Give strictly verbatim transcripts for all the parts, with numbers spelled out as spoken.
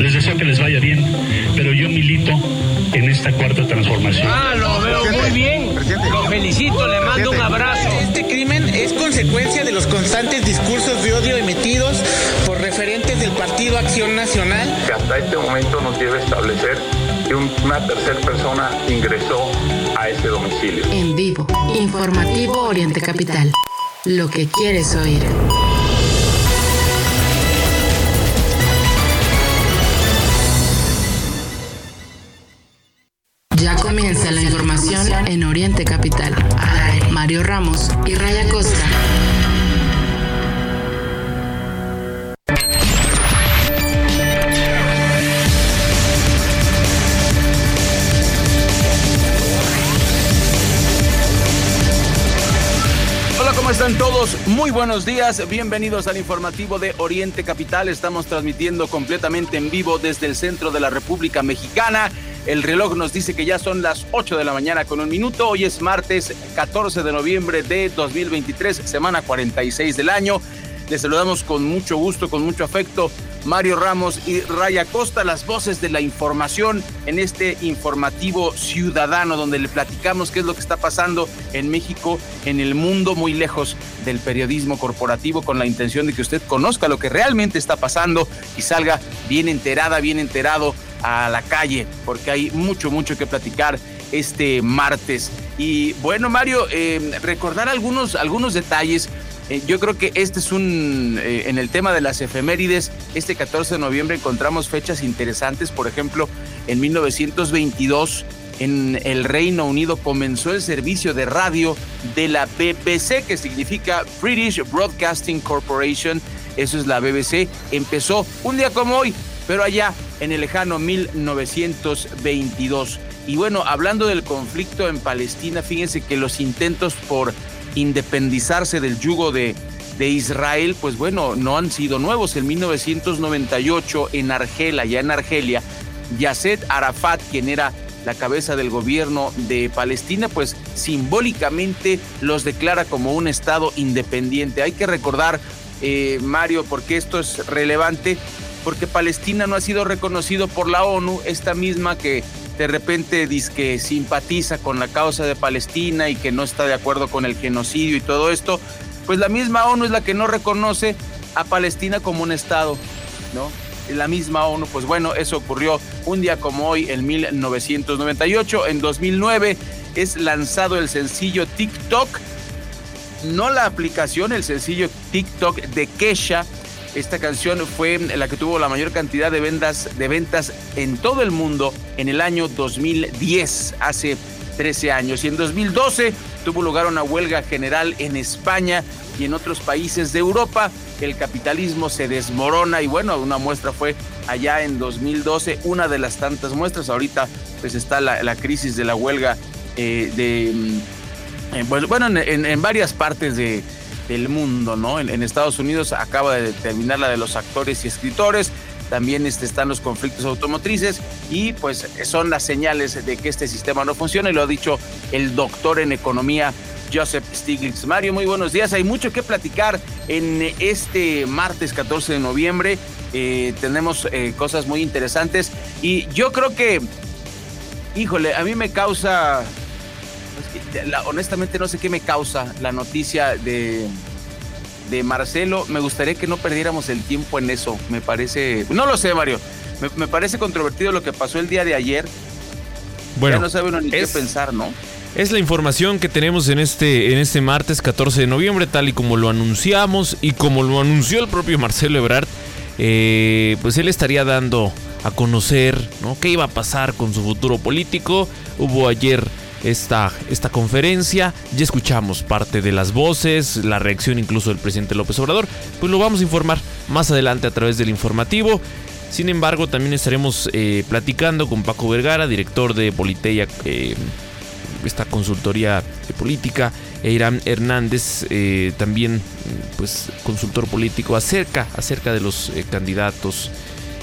Les deseo que les vaya bien, pero yo milito en esta cuarta transformación. Ah, lo veo muy bien. Presidente. Lo felicito, le mando Presidente. un abrazo. Este crimen es consecuencia de los constantes discursos de odio emitidos por referentes del Partido Acción Nacional. Que hasta este momento nos debe establecer que una tercera persona ingresó a ese domicilio. En vivo, informativo Oriente Capital. Lo que quieres oír. Ya comienza la información en Oriente Capital. Mario Ramos y Raya Costa. Hola, ¿cómo están todos? Muy buenos días. Bienvenidos al informativo de Oriente Capital. Estamos transmitiendo completamente en vivo desde el centro de la República Mexicana. El reloj nos dice que ya son las ocho de la mañana con un minuto. Hoy es martes catorce de noviembre de dos mil veintitrés, semana cuarenta y seis del año. Les saludamos con mucho gusto, con mucho afecto, Mario Ramos y Raya Costa, las voces de la información en este informativo ciudadano, donde le platicamos qué es lo que está pasando en México, en el mundo, muy lejos del periodismo corporativo, con la intención de que usted conozca lo que realmente está pasando y salga bien enterada, bien enterado a la calle, porque hay mucho, mucho que platicar este martes. Y bueno, Mario, eh, recordar algunos, algunos detalles. Eh, yo creo que este es un, eh, en el tema de las efemérides, este catorce de noviembre encontramos fechas interesantes. Por ejemplo, en mil novecientos veintidós, en el Reino Unido comenzó el servicio de radio de la B B C, que significa British Broadcasting Corporation. Eso es la B B C. Empezó un día como hoy, pero allá en el lejano mil novecientos veintidós. Y bueno, hablando del conflicto en Palestina, fíjense que los intentos por independizarse del yugo de, de Israel, pues bueno, no han sido nuevos. En mil novecientos noventa y ocho, en Argel, ya en Argelia, Yasser Arafat, quien era la cabeza del gobierno de Palestina, pues simbólicamente los declara como un estado independiente. Hay que recordar, eh, Mario, porque esto es relevante, porque Palestina no ha sido reconocido por la ONU, esta misma que de repente dizque simpatiza con la causa de Palestina y que no está de acuerdo con el genocidio y todo esto, pues la misma ONU es la que no reconoce a Palestina como un estado, ¿no? La misma ONU, pues bueno, eso ocurrió un día como hoy en mil novecientos noventa y ocho. En dos mil nueve es lanzado el sencillo TikTok, no la aplicación, el sencillo TikTok de Kesha. Esta canción fue la que tuvo la mayor cantidad de ventas, de ventas en todo el mundo en el año dos mil diez, hace trece años. Y en dos mil doce tuvo lugar una huelga general en España y en otros países de Europa. El capitalismo se desmorona y bueno, una muestra fue allá en dos mil doce, una de las tantas muestras. Ahorita pues está la, la crisis de la huelga eh, de, eh, bueno, en, en, en varias partes de del mundo, ¿no? En, en Estados Unidos acaba de terminar la de los actores y escritores, también este, están los conflictos automotrices y pues son las señales de que este sistema no funciona, y lo ha dicho el doctor en economía Joseph Stiglitz. Mario, muy buenos días. Hay mucho que platicar en este martes catorce de noviembre. Eh, tenemos eh, cosas muy interesantes y yo creo que, híjole, a mí me causa... La, honestamente no sé qué me causa la noticia de, de Marcelo. Me gustaría que no perdiéramos el tiempo en eso. Me parece, no lo sé, Mario, me, me parece controvertido lo que pasó el día de ayer. Bueno, ya no sabe uno ni es, qué pensar, ¿no? Es la información que tenemos en este, en este martes catorce de noviembre, tal y como lo anunciamos y como lo anunció el propio Marcelo Ebrard. Eh, pues él estaría dando a conocer, ¿no?, qué iba a pasar con su futuro político. Hubo ayer Esta, esta conferencia, ya escuchamos parte de las voces, la reacción incluso del presidente López Obrador. Pues lo vamos a informar más adelante a través del informativo. Sin embargo, también estaremos eh, platicando con Paco Vergara, director de Politeya, eh, esta consultoría de política, e Irán Hernández, eh, también pues consultor político, acerca, acerca de los eh, candidatos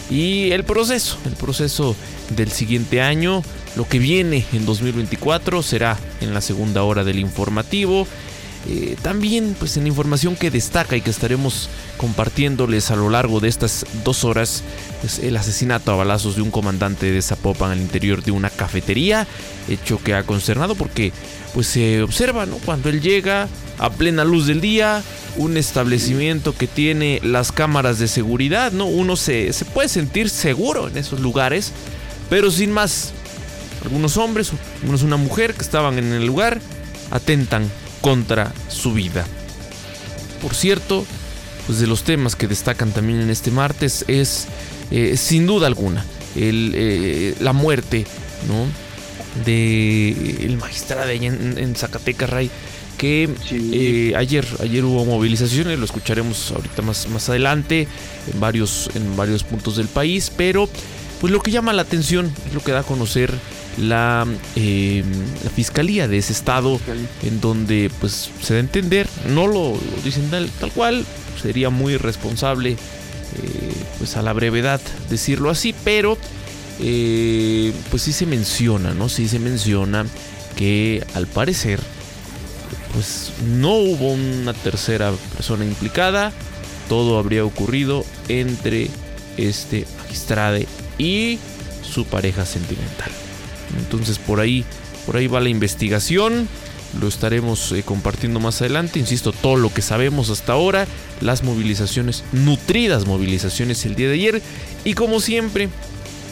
y el proceso, el proceso del siguiente año. Lo que viene en dos mil veinticuatro será en la segunda hora del informativo. Eh, también pues en información que destaca y que estaremos compartiéndoles a lo largo de estas dos horas, pues, el asesinato a balazos de un comandante de Zapopan al interior de una cafetería, hecho que ha consternado porque pues se eh, observa, ¿no?, cuando él llega a plena luz del día, un establecimiento que tiene las cámaras de seguridad, ¿no? Uno se, se puede sentir seguro en esos lugares, pero sin más, algunos hombres, algunos una mujer que estaban en el lugar, atentan contra su vida. Por cierto, pues de los temas que destacan también en este martes es eh, sin duda alguna el, eh, la muerte, ¿no?, de el magistrado allá en, en Zacatecas, Ray, que sí. eh, ayer ayer hubo movilizaciones, lo escucharemos ahorita más, más adelante en varios, en varios puntos del país, pero pues lo que llama la atención es lo que da a conocer La, eh, la fiscalía de ese estado, en donde pues se da a entender, no lo, lo dicen tal, tal cual, sería muy irresponsable eh, pues a la brevedad decirlo así, pero eh, pues sí se menciona, ¿no? Sí se menciona que al parecer pues no hubo una tercera persona implicada, todo habría ocurrido entre este magistrado y su pareja sentimental. Entonces por ahí, por ahí va la investigación, lo estaremos eh, compartiendo más adelante. Insisto, todo lo que sabemos hasta ahora, las movilizaciones, nutridas movilizaciones el día de ayer, y como siempre,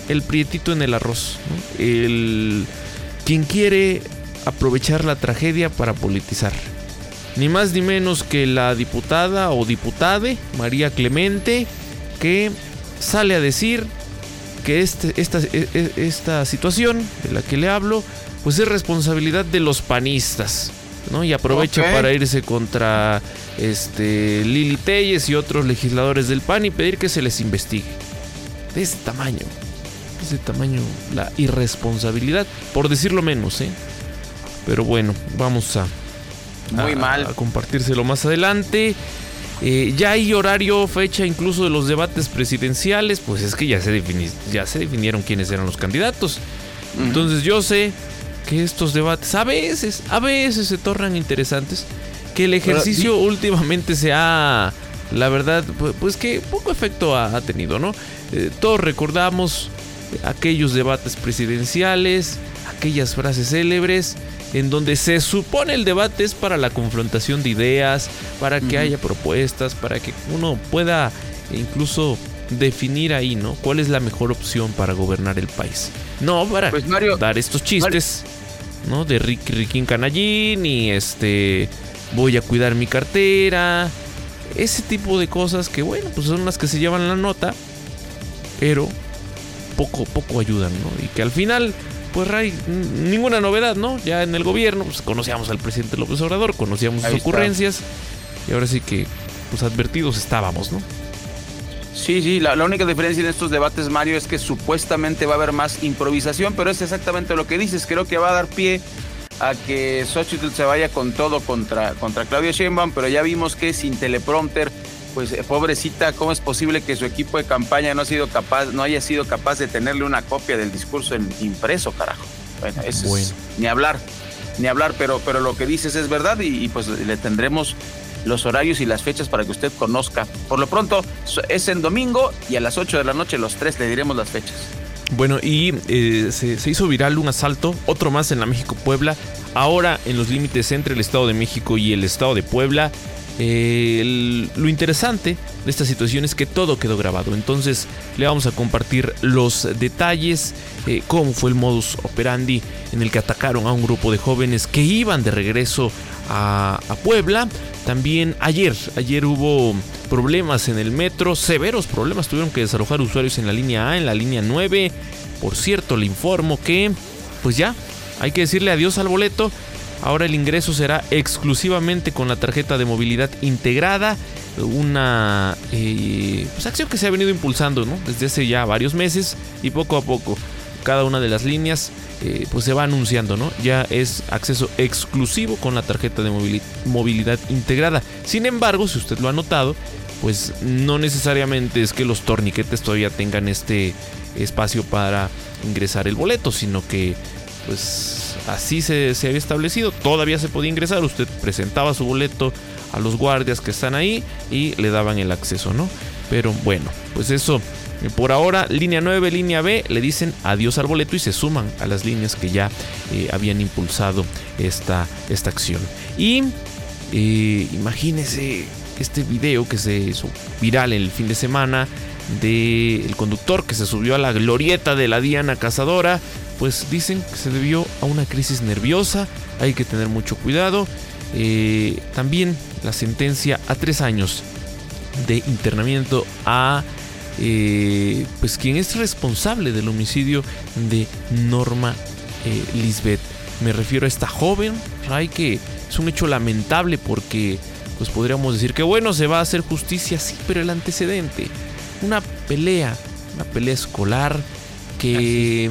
el prietito en el arroz, ¿no? El quien quiere aprovechar la tragedia para politizar. Ni más ni menos que la diputada o diputade María Clemente, que sale a decir que este, esta, esta situación de la que le hablo, pues es responsabilidad de los panistas, ¿no? Y aprovecha okay. para irse contra este Lili Téllez y otros legisladores del P A N y pedir que se les investigue. De ese tamaño, de ese tamaño, la irresponsabilidad, por decirlo menos, ¿eh? Pero bueno, vamos a, Muy a, mal. a compartírselo más adelante. Eh, ya hay horario, fecha incluso de los debates presidenciales, pues es que ya se, defini- ya se definieron quiénes eran los candidatos. Uh-huh. Entonces yo sé que estos debates a veces, a veces se tornan interesantes, que el ejercicio Pero, ¿sí? últimamente se ha, la verdad, pues, pues que poco efecto ha, ha tenido, ¿no? Eh, todos recordamos aquellos debates presidenciales, aquellas frases célebres, en donde se supone el debate es para la confrontación de ideas, para que uh-huh. haya propuestas, para que uno pueda incluso definir ahí, ¿no?, cuál es la mejor opción para gobernar el país. No, para pues Mario, dar estos chistes, Mario. ¿no?, de Rick, Riquín Canallín y este, voy a cuidar mi cartera. Ese tipo de cosas que, bueno, pues son las que se llevan la nota, pero poco, poco ayudan, ¿no? Y que al final... Pues Ray, ninguna novedad, ¿no? Ya en el gobierno, pues conocíamos al presidente López Obrador, conocíamos sus ocurrencias, y ahora sí que, pues advertidos estábamos, ¿no? Sí, sí, la, la única diferencia en estos debates, Mario, es que supuestamente va a haber más improvisación, pero es exactamente lo que dices, creo que va a dar pie a que Xochitl se vaya con todo contra, contra Claudia Sheinbaum, pero ya vimos que sin teleprompter, pues pobrecita, ¿cómo es posible que su equipo de campaña no ha sido capaz, no haya sido capaz de tenerle una copia del discurso en impreso, carajo? Bueno, eso bueno. es ni hablar, ni hablar, pero, pero lo que dices es verdad y, y pues le tendremos los horarios y las fechas para que usted conozca. Por lo pronto es en domingo y a las ocho de la noche los tres le diremos las fechas. Bueno, y eh, se, se hizo viral un asalto, otro más en la México-Puebla, ahora en los límites entre el Estado de México y el Estado de Puebla. Eh, el, lo interesante de esta situación es que todo quedó grabado. Entonces le vamos a compartir los detalles, eh, cómo fue el modus operandi en el que atacaron a un grupo de jóvenes que iban de regreso a, a Puebla. También ayer, ayer hubo problemas en el metro, severos problemas, tuvieron que desalojar usuarios en la línea A, en la línea nueve. Por cierto, le informo que pues ya hay que decirle adiós al boleto. Ahora el ingreso será exclusivamente con la tarjeta de movilidad integrada, una eh, pues acción que se ha venido impulsando, ¿no?, desde hace ya varios meses, y poco a poco cada una de las líneas eh, pues se va anunciando, ¿no? Ya es acceso exclusivo con la tarjeta de movil- movilidad integrada. Sin embargo, si usted lo ha notado, pues no necesariamente es que los torniquetes todavía tengan este espacio para ingresar el boleto, sino que pues Así se, se había establecido. Todavía se podía ingresar. Usted presentaba su boleto a los guardias que están ahí y le daban el acceso, ¿no? Pero bueno, pues eso. Por ahora, línea nueve, línea B, le dicen adiós al boleto y se suman a las líneas que ya eh, habían impulsado esta, esta acción. Y eh, imagínense este video que se hizo viral el fin de semana del conductor que se subió a la glorieta de la Diana Cazadora. Pues dicen que se debió a una crisis nerviosa, hay que tener mucho cuidado. Eh, también la sentencia a tres años de internamiento a... Eh, pues quien es responsable del homicidio de Norma eh, Lisbeth. Me refiero a esta joven, Ray, que es un hecho lamentable porque pues podríamos decir que bueno, se va a hacer justicia, sí, pero el antecedente, una pelea, una pelea escolar que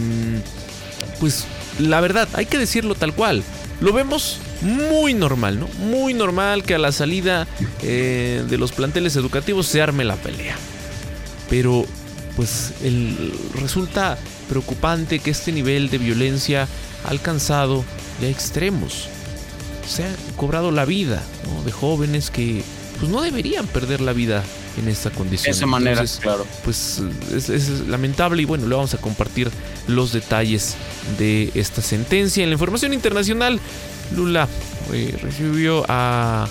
pues la verdad, hay que decirlo tal cual, lo vemos muy normal, ¿no? Muy normal que a la salida eh, de los planteles educativos se arme la pelea. Pero pues el, resulta preocupante que este nivel de violencia ha alcanzado ya extremos. Se ha cobrado la vida, ¿no?, de jóvenes que pues no deberían perder la vida en esta condición. De esa manera, entonces, claro. Pues es, es lamentable y bueno, le vamos a compartir los detalles de esta sentencia. En la información internacional, Lula eh, recibió a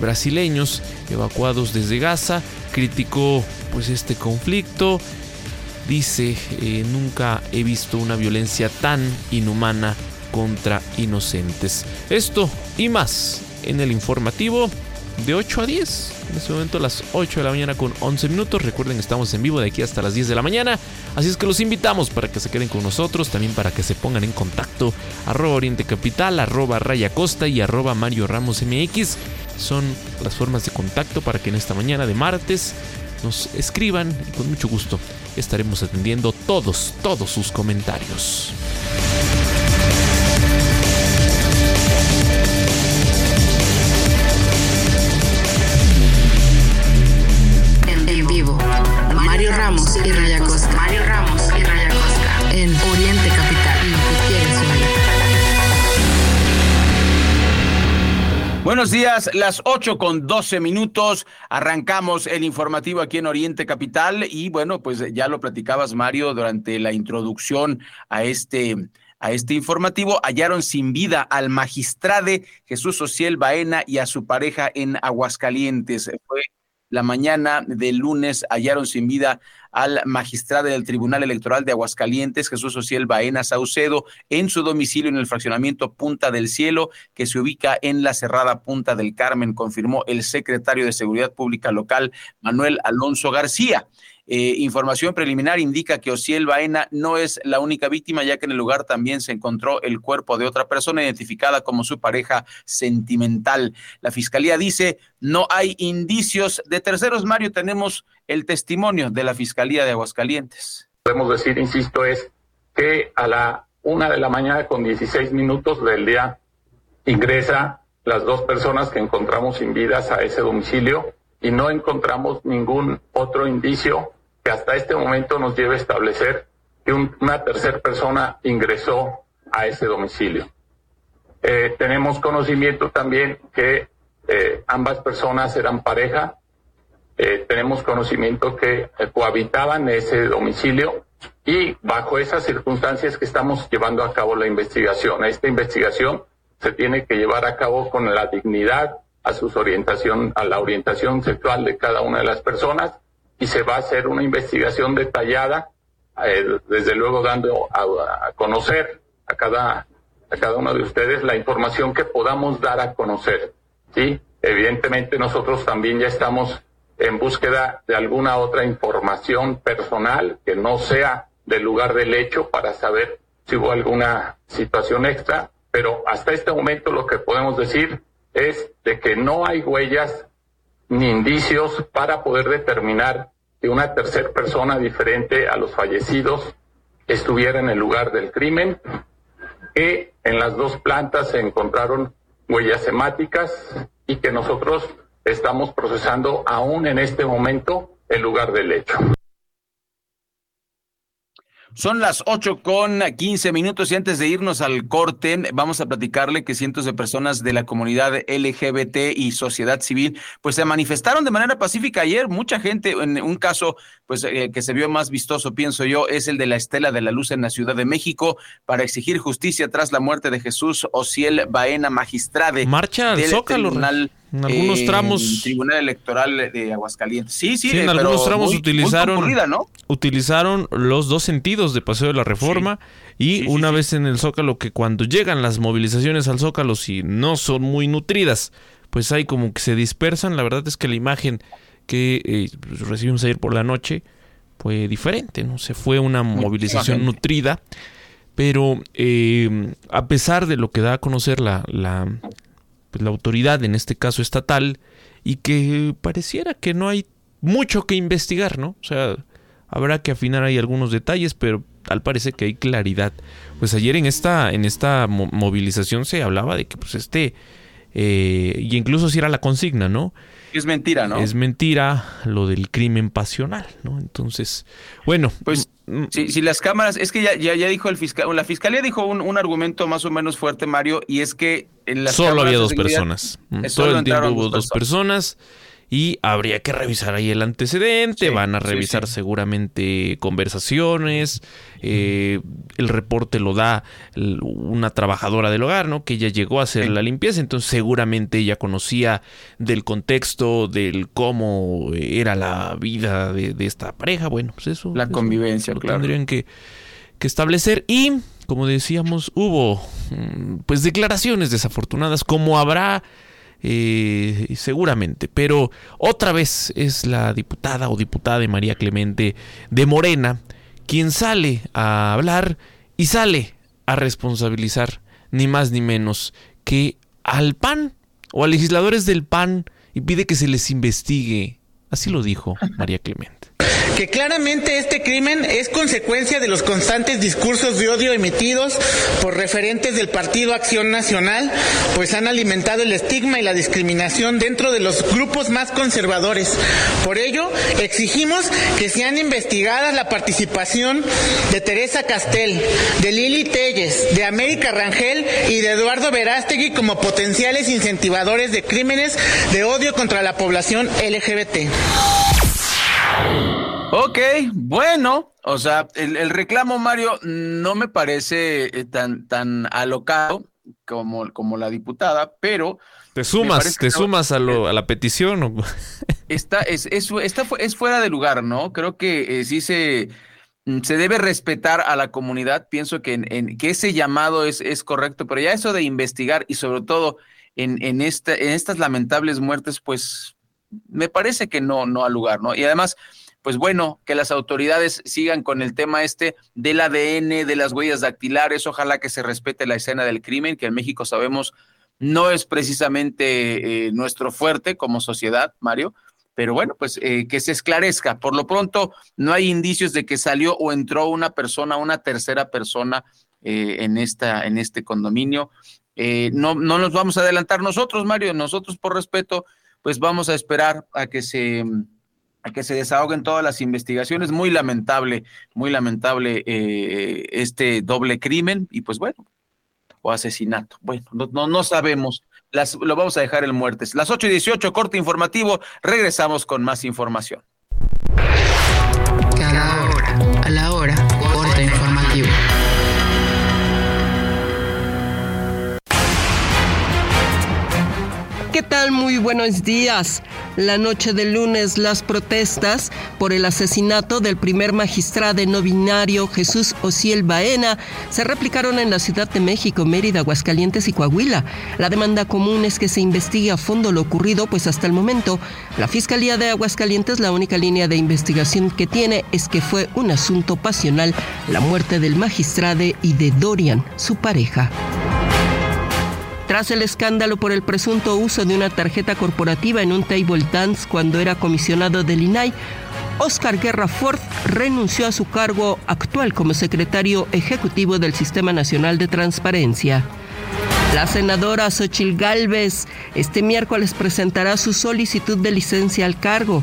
brasileños evacuados desde Gaza, criticó pues este conflicto, dice eh, nunca he visto una violencia tan inhumana contra inocentes. Esto y más en el informativo de ocho a diez, en este momento a las ocho de la mañana con once minutos, recuerden estamos en vivo de aquí hasta las diez de la mañana, así es que los invitamos para que se queden con nosotros, también para que se pongan en contacto, arroba Oriente Capital, arroba Raya Costa y arroba Mario Ramos M X, son las formas de contacto para que en esta mañana de martes nos escriban y con mucho gusto estaremos atendiendo todos, todos sus comentarios. En vivo, Mario Ramos y Raya Costa. Mario Ramos y Raya Costa. En Oriente Capital. Buenos días, las ocho con doce minutos. Arrancamos el informativo aquí en Oriente Capital. Y bueno, pues ya lo platicabas, Mario, durante la introducción a este, a este informativo. Hallaron sin vida al magistrado Jesús Ociel Baena y a su pareja en Aguascalientes. Fue la mañana del lunes, hallaron sin vida al magistrado del Tribunal Electoral de Aguascalientes, Jesús Ociel Baena Saucedo, en su domicilio en el fraccionamiento Punta del Cielo, que se ubica en la cerrada Punta del Carmen, confirmó el secretario de Seguridad Pública local, Manuel Alonso García. Eh, información preliminar indica que Ociel Baena no es la única víctima, ya que en el lugar también se encontró el cuerpo de otra persona identificada como su pareja sentimental. La fiscalía dice no hay indicios de terceros. Mario, tenemos el testimonio de la Fiscalía de Aguascalientes. Podemos decir, insisto, es que a la una de la mañana con dieciséis minutos del día ingresa las dos personas que encontramos sin vidas a ese domicilio y no encontramos ningún otro indicio que hasta este momento nos lleve a establecer que un, una tercera persona ingresó a ese domicilio. Eh, tenemos conocimiento también que eh, ambas personas eran pareja, eh, tenemos conocimiento que eh, cohabitaban ese domicilio y bajo esas circunstancias que estamos llevando a cabo la investigación. Esta investigación se tiene que llevar a cabo con la dignidad a sus orientación, a la orientación sexual de cada una de las personas y se va a hacer una investigación detallada, eh, desde luego dando a, a conocer a cada, a cada uno de ustedes la información que podamos dar a conocer, ¿sí? Evidentemente nosotros también ya estamos en búsqueda de alguna otra información personal que no sea del lugar del hecho para saber si hubo alguna situación extra, pero hasta este momento lo que podemos decir es de que no hay huellas ni indicios para poder determinar que una tercera persona diferente a los fallecidos estuviera en el lugar del crimen, que en las dos plantas se encontraron huellas hemáticas y que nosotros estamos procesando aún en este momento el lugar del hecho. Son las ocho con quince minutos y antes de irnos al corte, vamos a platicarle que cientos de personas de la comunidad L G B T y sociedad civil pues se manifestaron de manera pacífica ayer. Mucha gente, en un caso pues eh, que se vio más vistoso, pienso yo, es el de la Estela de la Luz en la Ciudad de México para exigir justicia tras la muerte de Jesús Ociel Baena, magistrade. Marcha al Zócalo. Tribunal, en algunos eh, tramos. Tribunal Electoral de Aguascalientes. Sí, sí, sí en eh, algunos tramos muy, utilizaron, muy ¿no? utilizaron los dos sentidos de Paseo de la Reforma, sí. y sí, una sí, vez sí. en el Zócalo, que cuando llegan las movilizaciones al Zócalo, si no son muy nutridas, pues hay como que se dispersan. La verdad es que la imagen que eh, recibimos ayer por la noche fue diferente, ¿no? Se fue una movilización nutrida, pero eh, a pesar de lo que da a conocer la, la, pues la autoridad, en este caso estatal, y que pareciera que no hay mucho que investigar, ¿no? O sea, habrá que afinar ahí algunos detalles, pero al parecer que hay claridad. Pues ayer en esta, en esta mo- movilización se hablaba de que pues este... Eh, y incluso si era la consigna, ¿no? Es mentira, ¿no? Es mentira lo del crimen pasional, ¿no? Entonces, bueno... Pues m- si, si las cámaras... Es que ya, ya, ya dijo el fiscal... La fiscalía dijo un, un argumento más o menos fuerte, Mario, y es que... En las solo había dos personas. Todo el tiempo hubo dos personas. Y habría que revisar ahí el antecedente, sí, van a revisar sí, sí. seguramente conversaciones, eh, el reporte lo da una trabajadora del hogar, ¿no? Que ella llegó a hacer sí. la limpieza, entonces seguramente ella conocía del contexto, del cómo era la vida de, de esta pareja, bueno, pues eso. La eso, convivencia, lo claro. tendrían que, que establecer y, como decíamos, hubo pues declaraciones desafortunadas, como habrá... Eh, seguramente, pero otra vez es la diputada o diputada de María Clemente de Morena quien sale a hablar y sale a responsabilizar ni más ni menos que al P A N o a legisladores del P A N y pide que se les investigue. Así lo dijo María Clemente. Que claramente este crimen es consecuencia de los constantes discursos de odio emitidos por referentes del Partido Acción Nacional, pues han alimentado el estigma y la discriminación dentro de los grupos más conservadores. Por ello, exigimos que sean investigadas la participación de Teresa Castel, de Lili Téllez, de América Rangel y de Eduardo Verástegui como potenciales incentivadores de crímenes de odio contra la población L G B T. Ok, bueno, o sea, el, el reclamo, Mario, no me parece tan, tan alocado como, como la diputada, pero... ¿Te sumas, te sumas no, a, lo, a la petición? ¿O? Está, es, es, está, es fuera de lugar, ¿no? Creo que eh, sí se, se debe respetar a la comunidad, pienso que, en, en, que ese llamado es, es correcto, pero ya eso de investigar y sobre todo en, en, esta, en estas lamentables muertes, pues me parece que no, no al lugar, ¿no? Y además... Pues bueno, que las autoridades sigan con el tema este del A D N, de las huellas dactilares, ojalá que se respete la escena del crimen, que en México sabemos no es precisamente eh, nuestro fuerte como sociedad, Mario, pero bueno, pues eh, que se esclarezca. Por lo pronto, no hay indicios de que salió o entró una persona, una tercera persona eh, en, esta, en este condominio. Eh, no, no nos vamos a adelantar nosotros, Mario, nosotros por respeto, pues vamos a esperar a que se... a que se desahoguen todas las investigaciones. Muy lamentable, muy lamentable eh, este doble crimen y pues bueno, o asesinato. Bueno, no, no, no sabemos, las, lo vamos a dejar en muertes. Las ocho y dieciocho, corte informativo, regresamos con más información. Cada hora, a la hora, corte informativo. ¿Qué tal? Muy buenos días. La noche del lunes, las protestas por el asesinato del primer magistrado no binario Jesús Ociel Baena se replicaron en la Ciudad de México, Mérida, Aguascalientes y Coahuila. La demanda común es que se investigue a fondo lo ocurrido, pues hasta el momento la Fiscalía de Aguascalientes, la única línea de investigación que tiene es que fue un asunto pasional la muerte del magistrado y de Dorian, su pareja. Tras el escándalo por el presunto uso de una tarjeta corporativa en un table dance cuando era comisionado del I N A I, Oscar Guerra Ford renunció a su cargo actual como secretario ejecutivo del Sistema Nacional de Transparencia. La senadora Xóchitl Gálvez este miércoles presentará su solicitud de licencia al cargo.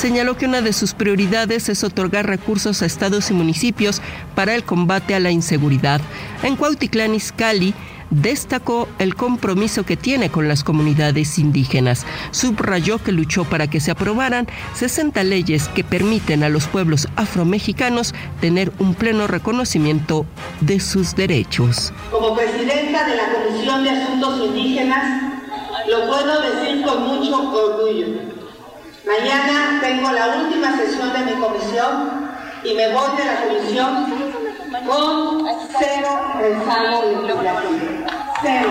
señaló que una de sus prioridades es otorgar recursos a estados y municipios para el combate a la inseguridad. En Cuautitlán Izcalli, destacó el compromiso que tiene con las comunidades indígenas. Subrayó que luchó para que se aprobaran sesenta leyes que permiten a los pueblos afromexicanos tener un pleno reconocimiento de sus derechos. Como presidenta de la Comisión de Asuntos Indígenas, lo puedo decir con mucho orgullo. Mañana tengo la última sesión de mi comisión y me voy de la comisión con cero rezago legislativo. Cero.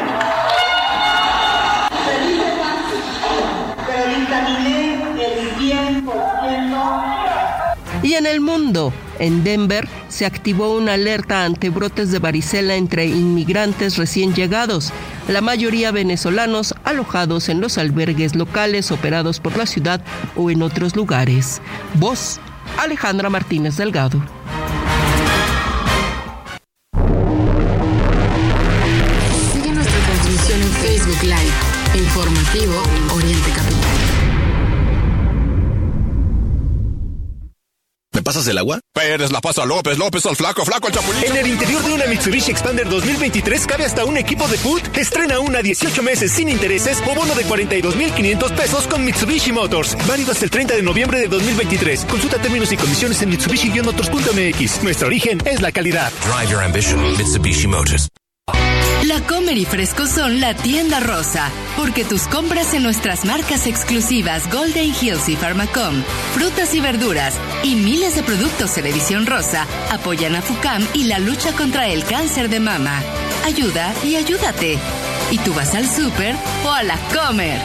Se dice fácil, pero dictaminé el cien por ciento. Y en el mundo, en Denver, se activó una alerta ante brotes de varicela entre inmigrantes recién llegados, la mayoría venezolanos alojados en los albergues locales operados por la ciudad o en otros lugares. Voz, Alejandra Martínez Delgado. Live, informativo Oriente Capital. ¿Me pasas el agua? Pérez la pasa López, López al flaco, flaco al chapulín. En el interior de una Mitsubishi Expander dos mil veintitrés cabe hasta un equipo de fútbol. Estrena una dieciocho meses sin intereses o bono de cuarenta y dos mil quinientos pesos con Mitsubishi Motors. Válido hasta el treinta de noviembre de dos mil veintitrés. Consulta términos y condiciones en mitsubishi guion motors punto m x. Nuestro origen es la calidad. Drive your ambition, Mitsubishi Motors. La Comer y Fresco son la tienda rosa, porque tus compras en nuestras marcas exclusivas Golden Hills y Pharmacom, frutas y verduras y miles de productos en edición rosa apoyan a FUCAM y la lucha contra el cáncer de mama. Ayuda y ayúdate. Y tú vas al súper o a la Comer.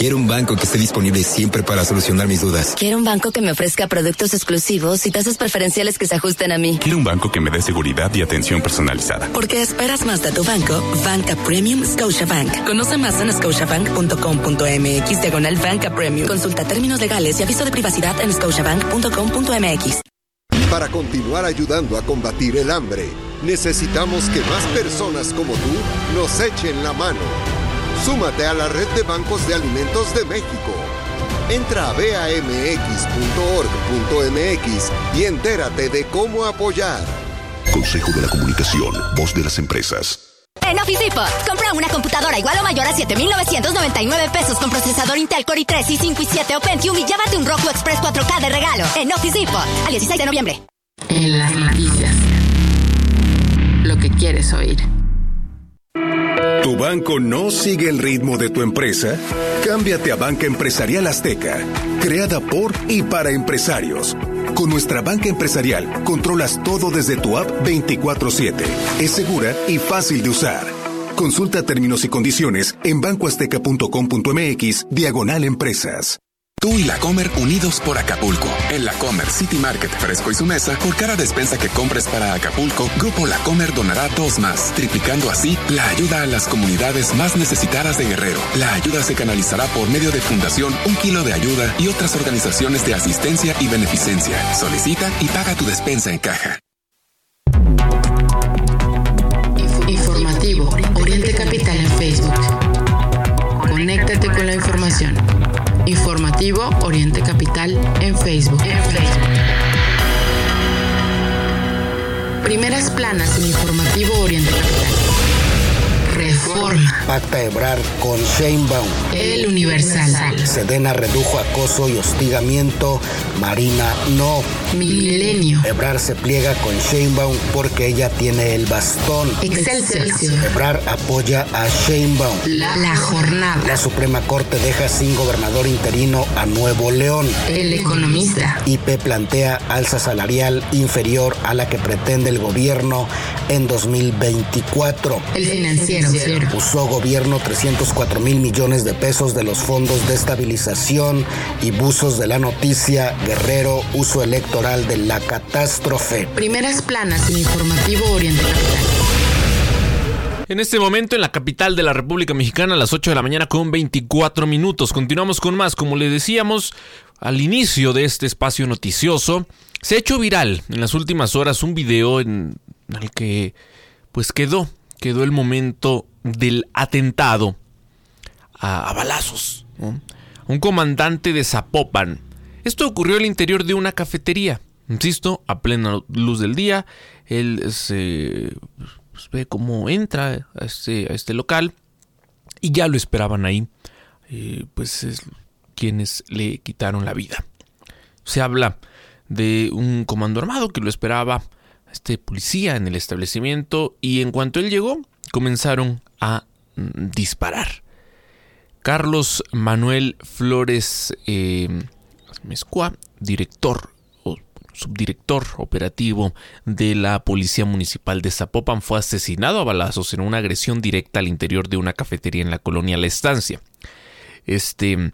Quiero un banco que esté disponible siempre para solucionar mis dudas. Quiero un banco que me ofrezca productos exclusivos y tasas preferenciales que se ajusten a mí. Quiero un banco que me dé seguridad y atención personalizada. Porque esperas más de tu banco, Banca Premium Scotiabank. Conoce más en scotiabank punto com punto m x diagonal Banca Premium. Consulta términos legales y aviso de privacidad en scotiabank punto com punto m x. Para continuar ayudando a combatir el hambre, necesitamos que más personas como tú nos echen la mano. Súmate a la red de bancos de alimentos de México. Entra a b a m x punto org punto m x y entérate de cómo apoyar. Consejo de la Comunicación, voz de las empresas. En Office Depot, compra una computadora igual o mayor a siete mil novecientos noventa y nueve pesos con procesador Intel Core i tres, i cinco, i siete o Pentium y llévate un Roku Express cuatro K de regalo. En Office Depot, al dieciséis de noviembre. En las noticias. Lo que quieres oír. ¿Tu banco no sigue el ritmo de tu empresa? Cámbiate a Banca Empresarial Azteca, creada por y para empresarios. Con nuestra banca empresarial, controlas todo desde tu app veinticuatro siete. Es segura y fácil de usar. Consulta términos y condiciones en bancoazteca punto com punto m x diagonal empresas. Tú y la Comer unidos por Acapulco. En la Comer City Market Fresco y su mesa, por cada despensa que compres para Acapulco, Grupo La Comer donará dos más, triplicando así la ayuda a las comunidades más necesitadas de Guerrero. La ayuda se canalizará por medio de Fundación Un Kilo de Ayuda y otras organizaciones de asistencia y beneficencia. Solicita y paga tu despensa en caja. Informativo Oriente Capital en Facebook. Conéctate con la información. Informativo Oriente Capital en Facebook. en Facebook. Primeras planas en Informativo Oriente Capital. Reforma. Pacta Ebrard con Sheinbaum. El Universal. Sedena redujo acoso y hostigamiento. Marina no. Milenio. Ebrard se pliega con Sheinbaum porque ella tiene el bastón. Excelsior. Ebrard apoya a Sheinbaum. La, la jornada. La Suprema Corte deja sin gobernador interino a Nuevo León. El Economista. I P plantea alza salarial inferior a la que pretende el gobierno en dos mil veinticuatro. El Financiero. Usó gobierno trescientos cuatro mil millones de pesos de los fondos de estabilización y buzos de la noticia. Guerrero, uso electo de la catástrofe. Primeras planas en Informativo Oriente Capital. En este momento en la capital de la República Mexicana a las ocho de la mañana con veinticuatro minutos. Continuamos con más. Como le decíamos al inicio de este espacio noticioso, se ha hecho viral en las últimas horas un video en el que pues quedó, quedó el momento del atentado a, a balazos, ¿no? Un comandante de Zapopan. Esto ocurrió al interior de una cafetería. Insisto, a plena luz del día, él se pues, ve cómo entra a este, a este local y ya lo esperaban ahí, eh, pues es quienes le quitaron la vida. Se habla de un comando armado que lo esperaba este policía en el establecimiento y en cuanto él llegó comenzaron a disparar. Carlos Manuel Flores eh, Mezcua, director subdirector operativo de la Policía Municipal de Zapopan, fue asesinado a balazos en una agresión directa al interior de una cafetería en la colonia La Estancia. Este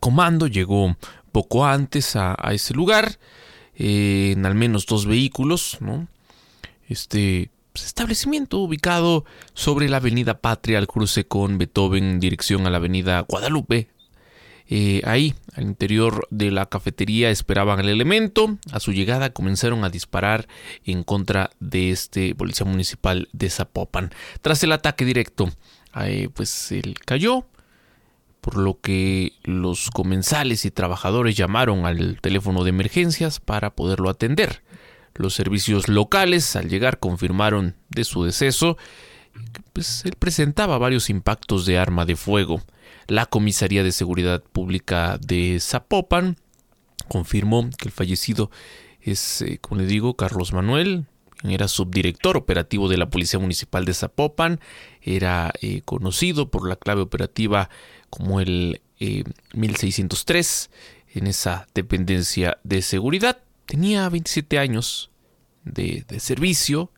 comando llegó poco antes a, a ese lugar, eh, en al menos dos vehículos, ¿no? Este establecimiento ubicado sobre la avenida Patria, al cruce con Beethoven, en dirección a la avenida Guadalupe. Eh, ahí, al interior de la cafetería, esperaban al elemento. A su llegada comenzaron a disparar en contra de este policía municipal de Zapopan. Tras el ataque directo, eh, pues él cayó, por lo que los comensales y trabajadores llamaron al teléfono de emergencias para poderlo atender. Los servicios locales, al llegar, confirmaron de su deceso. Pues él presentaba varios impactos de arma de fuego. La Comisaría de Seguridad Pública de Zapopan confirmó que el fallecido es, eh, como le digo, Carlos Manuel, quien era subdirector operativo de la Policía Municipal de Zapopan. Era eh, conocido por la clave operativa como el eh, mil seiscientos tres en esa dependencia de seguridad. Tenía veintisiete años de, de servicio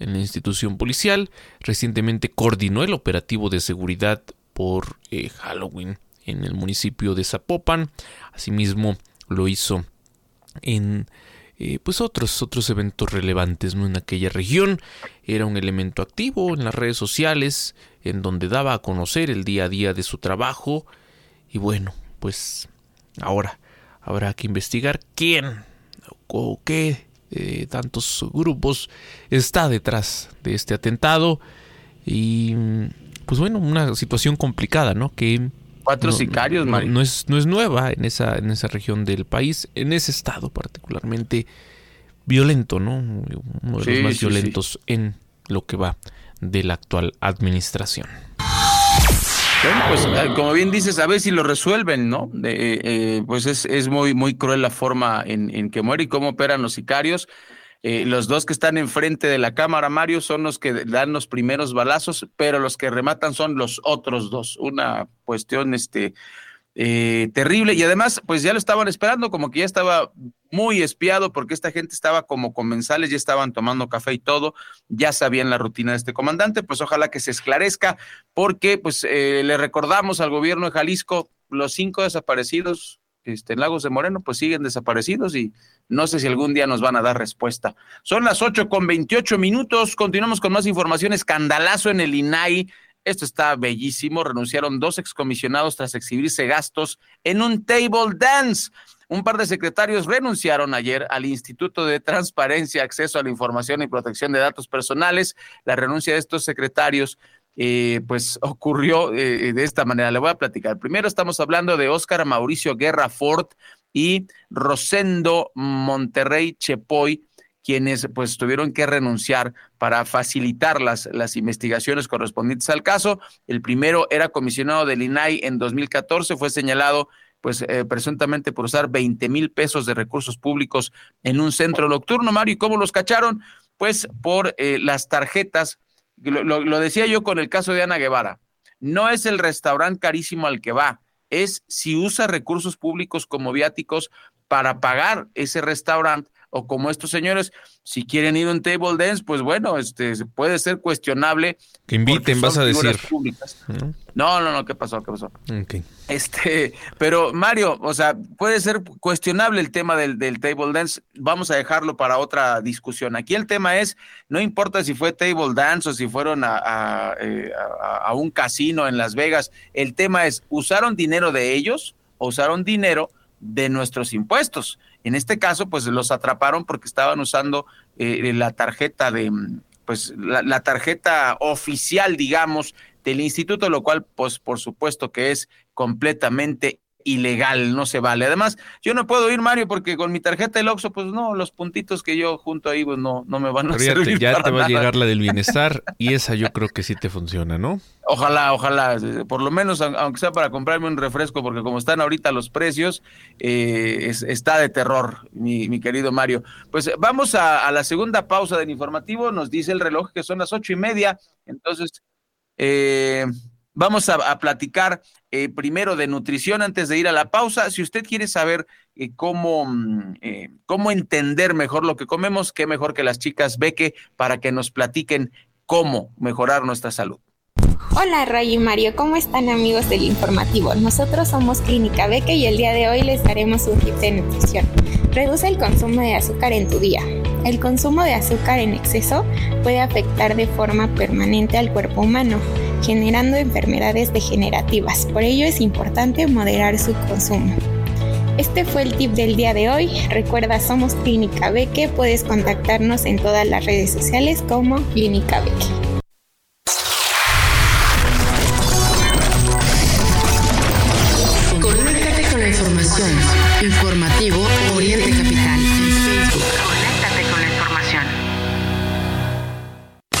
en la institución policial. Recientemente coordinó el operativo de seguridad por eh, Halloween en el municipio de Zapopan. Asimismo lo hizo en eh, pues otros, otros eventos relevantes, ¿no?, en aquella región. Era un elemento activo en las redes sociales, en donde daba a conocer el día a día de su trabajo. Y bueno, pues ahora habrá que investigar quién o qué eh, tantos grupos está detrás de este atentado. Y pues bueno, una situación complicada, ¿no? Que cuatro no, sicarios, no, no, es, no es nueva en esa, en esa región del país, en ese estado particularmente violento, ¿no? Uno de sí, los más sí, violentos sí. en lo que va de la actual administración. Bueno, pues como bien dices, a ver si lo resuelven, ¿no? Eh, eh, pues es, es muy, muy cruel la forma en, en que muere y cómo operan los sicarios. Eh, los dos que están enfrente de la cámara, Mario, son los que dan los primeros balazos, pero los que rematan son los otros dos. Una cuestión este, eh, terrible. Y además, pues ya lo estaban esperando, como que ya estaba muy espiado, porque esta gente estaba como comensales, ya estaban tomando café y todo, ya sabían la rutina de este comandante. Pues ojalá que se esclarezca, porque pues eh, le recordamos al gobierno de Jalisco, los cinco desaparecidos Este, en Lagos de Moreno, pues siguen desaparecidos y no sé si algún día nos van a dar respuesta. Son las ocho con veintiocho minutos, continuamos con más información. Escandalazo en el INAI, esto está bellísimo. Renunciaron dos excomisionados tras exhibirse gastos en un table dance. Un par de secretarios renunciaron ayer al Instituto de Transparencia, Acceso a la Información y Protección de Datos Personales. La renuncia de estos secretarios Eh, pues ocurrió eh, de esta manera, le voy a platicar. Primero estamos hablando de Oscar Mauricio Guerra Ford y Rosendo Monterrey Chepoy, quienes pues tuvieron que renunciar para facilitar las, las investigaciones correspondientes al caso. El primero era comisionado del INAI en dos mil catorce, fue señalado pues eh, presuntamente por usar veinte mil pesos de recursos públicos en un centro nocturno, Mario. ¿Y cómo los cacharon? Pues por eh, las tarjetas. Lo, lo, lo decía yo con el caso de Ana Guevara, no es el restaurante carísimo al que va, es si usa recursos públicos como viáticos para pagar ese restaurante, o como estos señores, si quieren ir a un table dance, pues bueno, este puede ser cuestionable. Que inviten, vas a decir. ¿No? no, no, no, ¿qué pasó? ¿Qué pasó? Okay. Este, pero Mario, o sea, puede ser cuestionable el tema del, del table dance, vamos a dejarlo para otra discusión. Aquí el tema es, no importa si fue table dance o si fueron a, a, a, a un casino en Las Vegas, el tema es, ¿usaron dinero de ellos o usaron dinero de nuestros impuestos? En este caso, pues los atraparon porque estaban usando eh, la tarjeta de, pues la, la tarjeta oficial, digamos, del instituto, lo cual, pues por supuesto que es completamente ilegal, no se vale. Además, yo no puedo ir, Mario, porque con mi tarjeta del Oxxo, pues no, los puntitos que yo junto ahí, pues no, no me van a Ríate, servir ya para te va nada. A llegar la del bienestar, y esa yo creo que sí te funciona, ¿no? Ojalá, ojalá, por lo menos, aunque sea para comprarme un refresco, porque como están ahorita los precios, eh, es, está de terror, mi, mi querido Mario. Pues vamos a, a la segunda pausa del informativo, nos dice el reloj que son las ocho y media, entonces... Eh, Vamos a, a platicar eh, primero de nutrición antes de ir a la pausa. Si usted quiere saber eh, cómo, eh, cómo entender mejor lo que comemos, qué mejor que las chicas Beque para que nos platiquen cómo mejorar nuestra salud. Hola Ray y Mario, ¿cómo están amigos del informativo? Nosotros somos Clínica Beque y el día de hoy les daremos un tip de nutrición. Reduce el consumo de azúcar en tu día. El consumo de azúcar en exceso puede afectar de forma permanente al cuerpo humano, generando enfermedades degenerativas. Por ello es importante moderar su consumo. Este fue el tip del día de hoy. Recuerda, somos Clínica Beque. Puedes contactarnos en todas las redes sociales como Clínica Beque. Informativo Oriente Capital en Facebook. Conéctate con la información.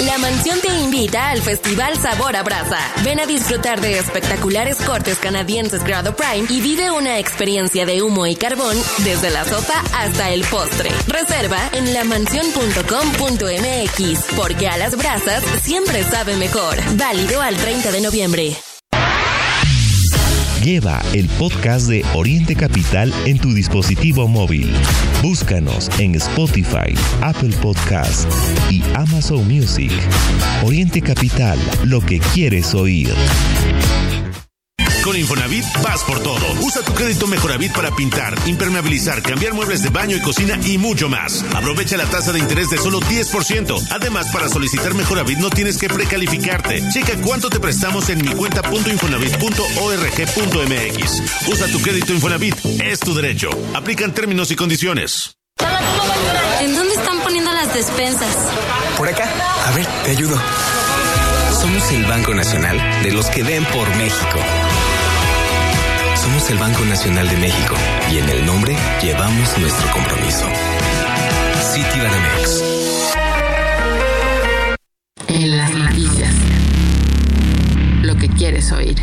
La Mansión te invita al Festival Sabor a Brasa. Ven a disfrutar de espectaculares cortes canadienses grado prime y vive una experiencia de humo y carbón desde la sopa hasta el postre. Reserva en la mansión punto com punto m x porque a las brasas siempre sabe mejor. Válido al treinta de noviembre. Lleva el podcast de Oriente Capital en tu dispositivo móvil. Búscanos en Spotify, Apple Podcasts y Amazon Music. Oriente Capital, lo que quieres oír. Con Infonavit vas por todo. Usa tu crédito Mejoravit para pintar, impermeabilizar, cambiar muebles de baño y cocina y mucho más. Aprovecha la tasa de interés de solo diez por ciento. Además, para solicitar Mejoravit no tienes que precalificarte. Checa cuánto te prestamos en mi cuenta punto infonavit punto org punto m x. Usa tu crédito Infonavit, es tu derecho. Aplican términos y condiciones. ¿En dónde están poniendo las despensas? Por acá. A ver, te ayudo. Somos el Banco Nacional de los que ven por México. Somos el Banco Nacional de México y en el nombre llevamos nuestro compromiso. Citibanamex. En las noticias. Lo que quieres oír.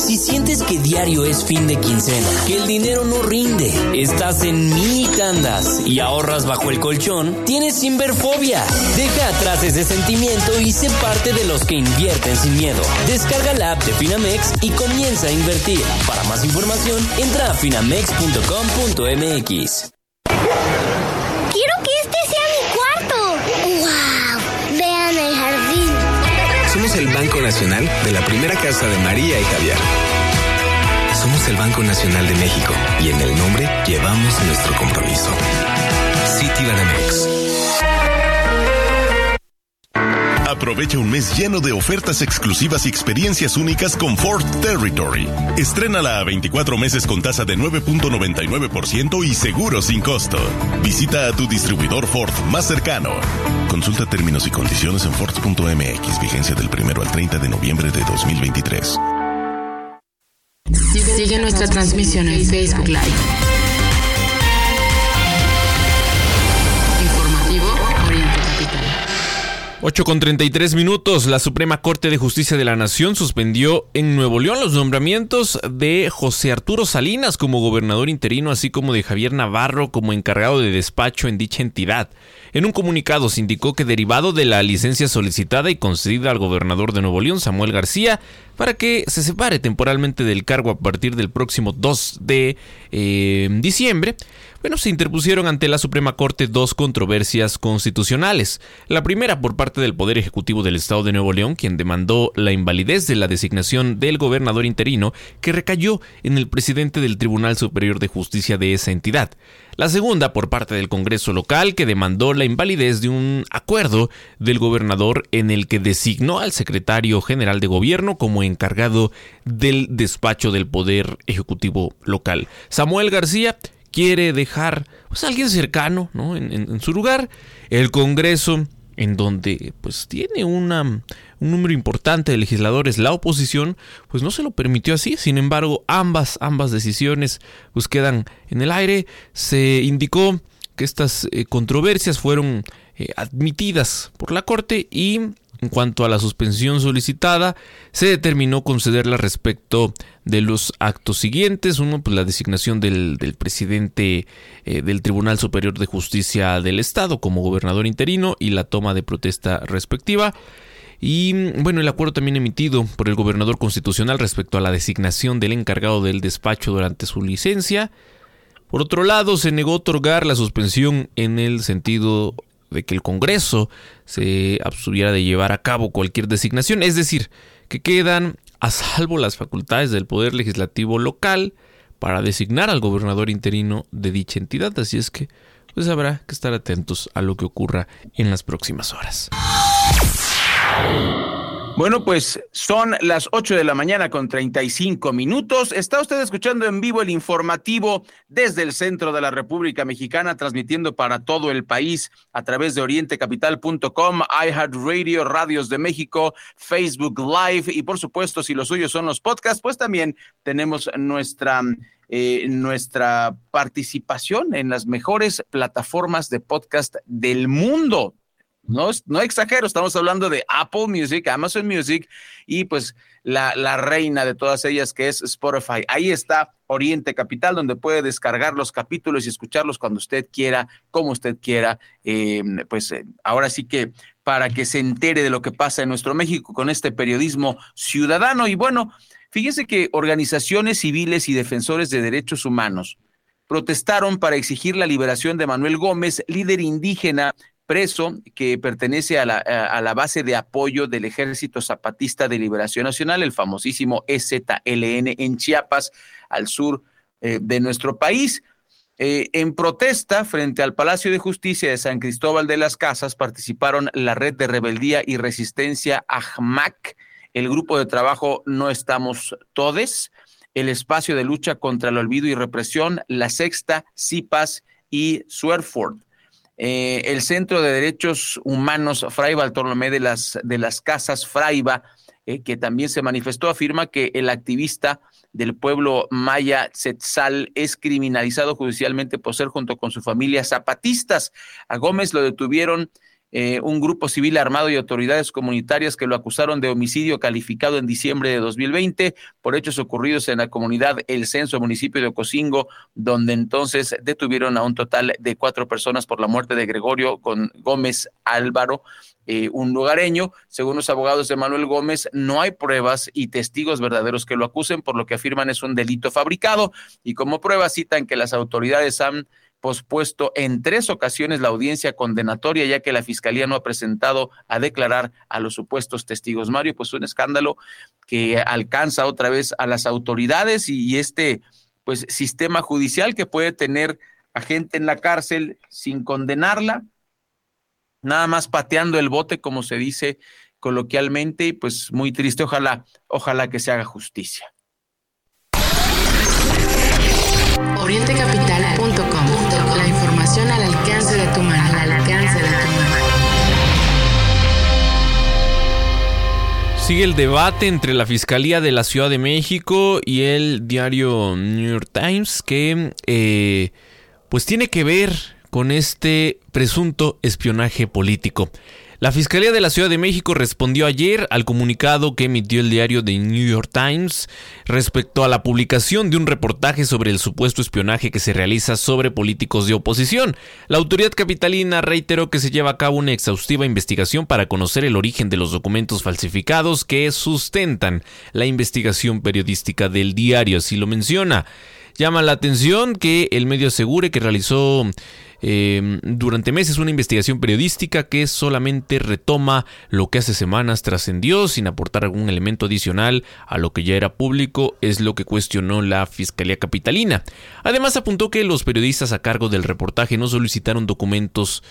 Si sientes que diario es fin de quincena, que el dinero no rinde, estás en mini tandas y ahorras bajo el colchón, tienes Inverfobia. Deja atrás ese sentimiento y sé parte de los que invierten sin miedo. Descarga la app de Finamex y comienza a invertir. Para más información, entra a finamex punto com punto m x. Quiero que este sea mi cuarto. ¡Wow! Vean el jardín. Somos el Banco Nacional de la primera casa de María y Javier. Somos el Banco Nacional de México y en el nombre llevamos nuestro compromiso. Citibanamex. Aprovecha un mes lleno de ofertas exclusivas y experiencias únicas con Ford Territory. Estrénala a veinticuatro meses con tasa de nueve punto noventa y nueve por ciento y seguro sin costo. Visita a tu distribuidor Ford más cercano. Consulta términos y condiciones en Ford punto m x. Vigencia del primero al treinta de noviembre de dos mil veintitrés. Sigue nuestra transmisión en Facebook Live. ocho con treinta y tres minutos, la Suprema Corte de Justicia de la Nación suspendió en Nuevo León los nombramientos de José Arturo Salinas como gobernador interino, así como de Javier Navarro como encargado de despacho en dicha entidad. En un comunicado se indicó que derivado de la licencia solicitada y concedida al gobernador de Nuevo León, Samuel García, para que se separe temporalmente del cargo a partir del próximo dos de diciembre, bueno, se interpusieron ante la Suprema Corte dos controversias constitucionales. La primera por parte del Poder Ejecutivo del Estado de Nuevo León, quien demandó la invalidez de la designación del gobernador interino, que recayó en el presidente del Tribunal Superior de Justicia de esa entidad. La segunda por parte del Congreso local, que demandó la invalidez de un acuerdo del gobernador en el que designó al secretario general de gobierno como encargado del despacho del Poder Ejecutivo local. Samuel García quiere dejar pues, a alguien cercano, ¿no? en, en, en su lugar. El Congreso en donde pues tiene una, un número importante de legisladores. La oposición pues no se lo permitió así. Sin embargo, ambas, ambas decisiones pues quedan en el aire. Se indicó que estas eh, controversias fueron eh, admitidas por la Corte y en cuanto a la suspensión solicitada, se determinó concederla respecto de los actos siguientes. Uno, pues la designación del, del presidente eh, del Tribunal Superior de Justicia del Estado como gobernador interino y la toma de protesta respectiva. Y bueno, el acuerdo también emitido por el gobernador constitucional respecto a la designación del encargado del despacho durante su licencia. Por otro lado, se negó otorgar la suspensión en el sentido de que el Congreso se abstuviera de llevar a cabo cualquier designación, es decir, que quedan a salvo las facultades del Poder Legislativo local para designar al gobernador interino de dicha entidad, así es que pues habrá que estar atentos a lo que ocurra en las próximas horas. Bueno, pues son las ocho de la mañana con treinta y cinco minutos. Está usted escuchando en vivo el informativo desde el centro de la República Mexicana, transmitiendo para todo el país a través de oriente capital punto com, iHeartRadio, Radios de México, Facebook Live y, por supuesto, si los suyos son los podcasts, pues también tenemos nuestra... Eh, nuestra participación en las mejores plataformas de podcast del mundo. No, no exagero, estamos hablando de Apple Music, Amazon Music y pues la, la reina de todas ellas que es Spotify. Ahí está Oriente Capital, donde puede descargar los capítulos y escucharlos cuando usted quiera, como usted quiera. Eh, pues eh, ahora sí que para que se entere de lo que pasa en nuestro México con este periodismo ciudadano. Y bueno, fíjese que organizaciones civiles y defensores de derechos humanos protestaron para exigir la liberación de Manuel Gómez, líder indígena preso que pertenece a la, a la base de apoyo del Ejército Zapatista de Liberación Nacional, el famosísimo E Z L N en Chiapas, al sur eh, de nuestro país. Eh, en protesta frente al Palacio de Justicia de San Cristóbal de las Casas participaron la Red de Rebeldía y Resistencia A J M A C, el Grupo de Trabajo No Estamos Todes, el Espacio de Lucha contra el Olvido y Represión, La Sexta, CIPAS y Suerford. Eh, el Centro de Derechos Humanos Fray Bartolomé de las, de las Casas Fraiba, eh, que también se manifestó, afirma que el activista del pueblo maya Tzetzal es criminalizado judicialmente por ser junto con su familia zapatistas. A Gómez lo detuvieron eh, un grupo civil armado y autoridades comunitarias que lo acusaron de homicidio calificado en diciembre de dos mil veinte por hechos ocurridos en la comunidad El Censo, municipio de Ocosingo, donde entonces detuvieron a un total de cuatro personas por la muerte de Gregorio con Gómez Álvaro, eh, un lugareño. Según los abogados de Manuel Gómez, no hay pruebas y testigos verdaderos que lo acusen, por lo que afirman es un delito fabricado, y como prueba citan que las autoridades han pospuesto en tres ocasiones la audiencia condenatoria, ya que la Fiscalía no ha presentado a declarar a los supuestos testigos. Mario, pues un escándalo que alcanza otra vez a las autoridades y, y este pues sistema judicial que puede tener a gente en la cárcel sin condenarla, nada más pateando el bote, como se dice coloquialmente, y pues muy triste. Ojalá, ojalá que se haga justicia. oriente capital punto com. La información al alcance de tu mano. Al alcance de tu mano. Sigue el debate entre la Fiscalía de la Ciudad de México y el diario New York Times, que eh, pues tiene que ver con este presunto espionaje político. La Fiscalía de la Ciudad de México respondió ayer al comunicado que emitió el diario The New York Times respecto a la publicación de un reportaje sobre el supuesto espionaje que se realiza sobre políticos de oposición. La autoridad capitalina reiteró que se lleva a cabo una exhaustiva investigación para conocer el origen de los documentos falsificados que sustentan la investigación periodística del diario, así lo menciona. Llama la atención que el medio asegure que realizó Eh, durante meses una investigación periodística que solamente retoma lo que hace semanas trascendió sin aportar algún elemento adicional a lo que ya era público, es lo que cuestionó la Fiscalía Capitalina. Además apuntó que los periodistas a cargo del reportaje no solicitaron documentos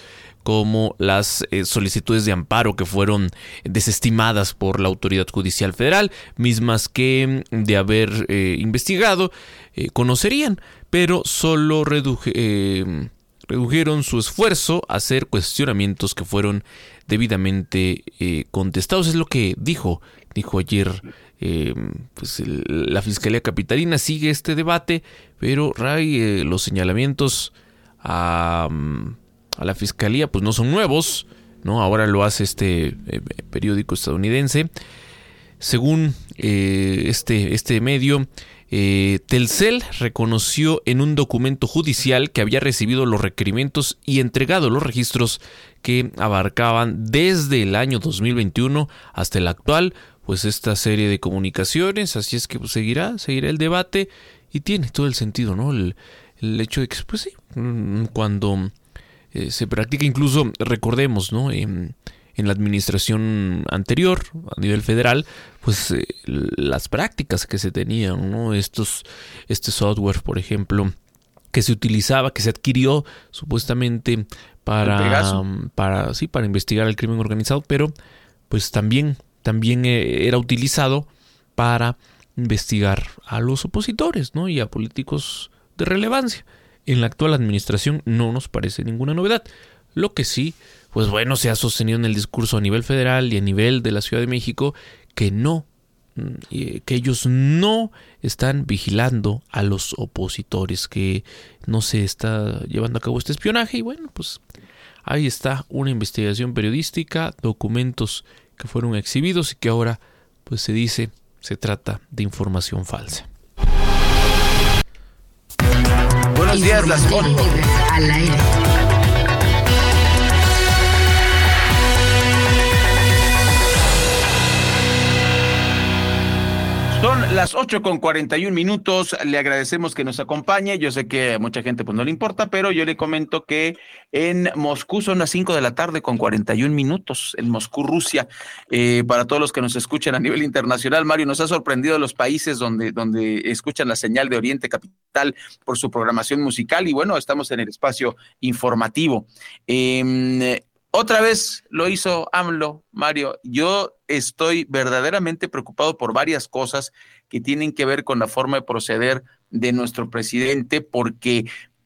como las eh, solicitudes de amparo que fueron desestimadas por la autoridad judicial federal, mismas que de haber eh, investigado eh, conocerían, pero solo reduje... Eh, redujeron su esfuerzo a hacer cuestionamientos que fueron debidamente eh, contestados. Es lo que dijo, dijo ayer eh, pues el, la Fiscalía Capitalina. Sigue este debate, pero Ray, eh, los señalamientos a, a la Fiscalía pues no son nuevos, ¿no? Ahora lo hace este eh, periódico estadounidense. Según eh, este, este medio, eh, Telcel reconoció en un documento judicial que había recibido los requerimientos y entregado los registros que abarcaban desde el año dos mil veintiuno hasta el actual, pues esta serie de comunicaciones. Así es que pues, seguirá, seguirá el debate y tiene todo el sentido, ¿no? El, el hecho de que, pues sí, cuando eh, se practica, incluso recordemos, ¿no? Eh, En la administración anterior, a nivel federal, pues eh, las prácticas que se tenían, ¿no? Estos, este software, por ejemplo, que se utilizaba, que se adquirió supuestamente para, para, sí, para investigar el crimen organizado, pero pues también, también eh, era utilizado para investigar a los opositores, ¿no? Y a políticos de relevancia. En la actual administración no nos parece ninguna novedad. Lo que sí, pues bueno, se ha sostenido en el discurso a nivel federal y a nivel de la Ciudad de México que no, que ellos no están vigilando a los opositores, que no se está llevando a cabo este espionaje. Y bueno, pues ahí está una investigación periodística, documentos que fueron exhibidos y que ahora pues se dice se trata de información falsa. Buenos días, las al aire. Son las ocho con cuarenta y un minutos. Le agradecemos que nos acompañe. Yo sé que a mucha gente pues no le importa, pero yo le comento que en Moscú son las cinco de la tarde con cuarenta y un minutos. En Moscú, Rusia. Eh, para todos los que nos escuchan a nivel internacional, Mario, nos ha sorprendido los países donde, donde escuchan la señal de Oriente Capital por su programación musical. Y bueno, estamos en el espacio informativo. Eh, Otra vez lo hizo AMLO, Mario. Yo estoy verdaderamente preocupado por varias cosas que tienen que ver con la forma de proceder de nuestro presidente, porque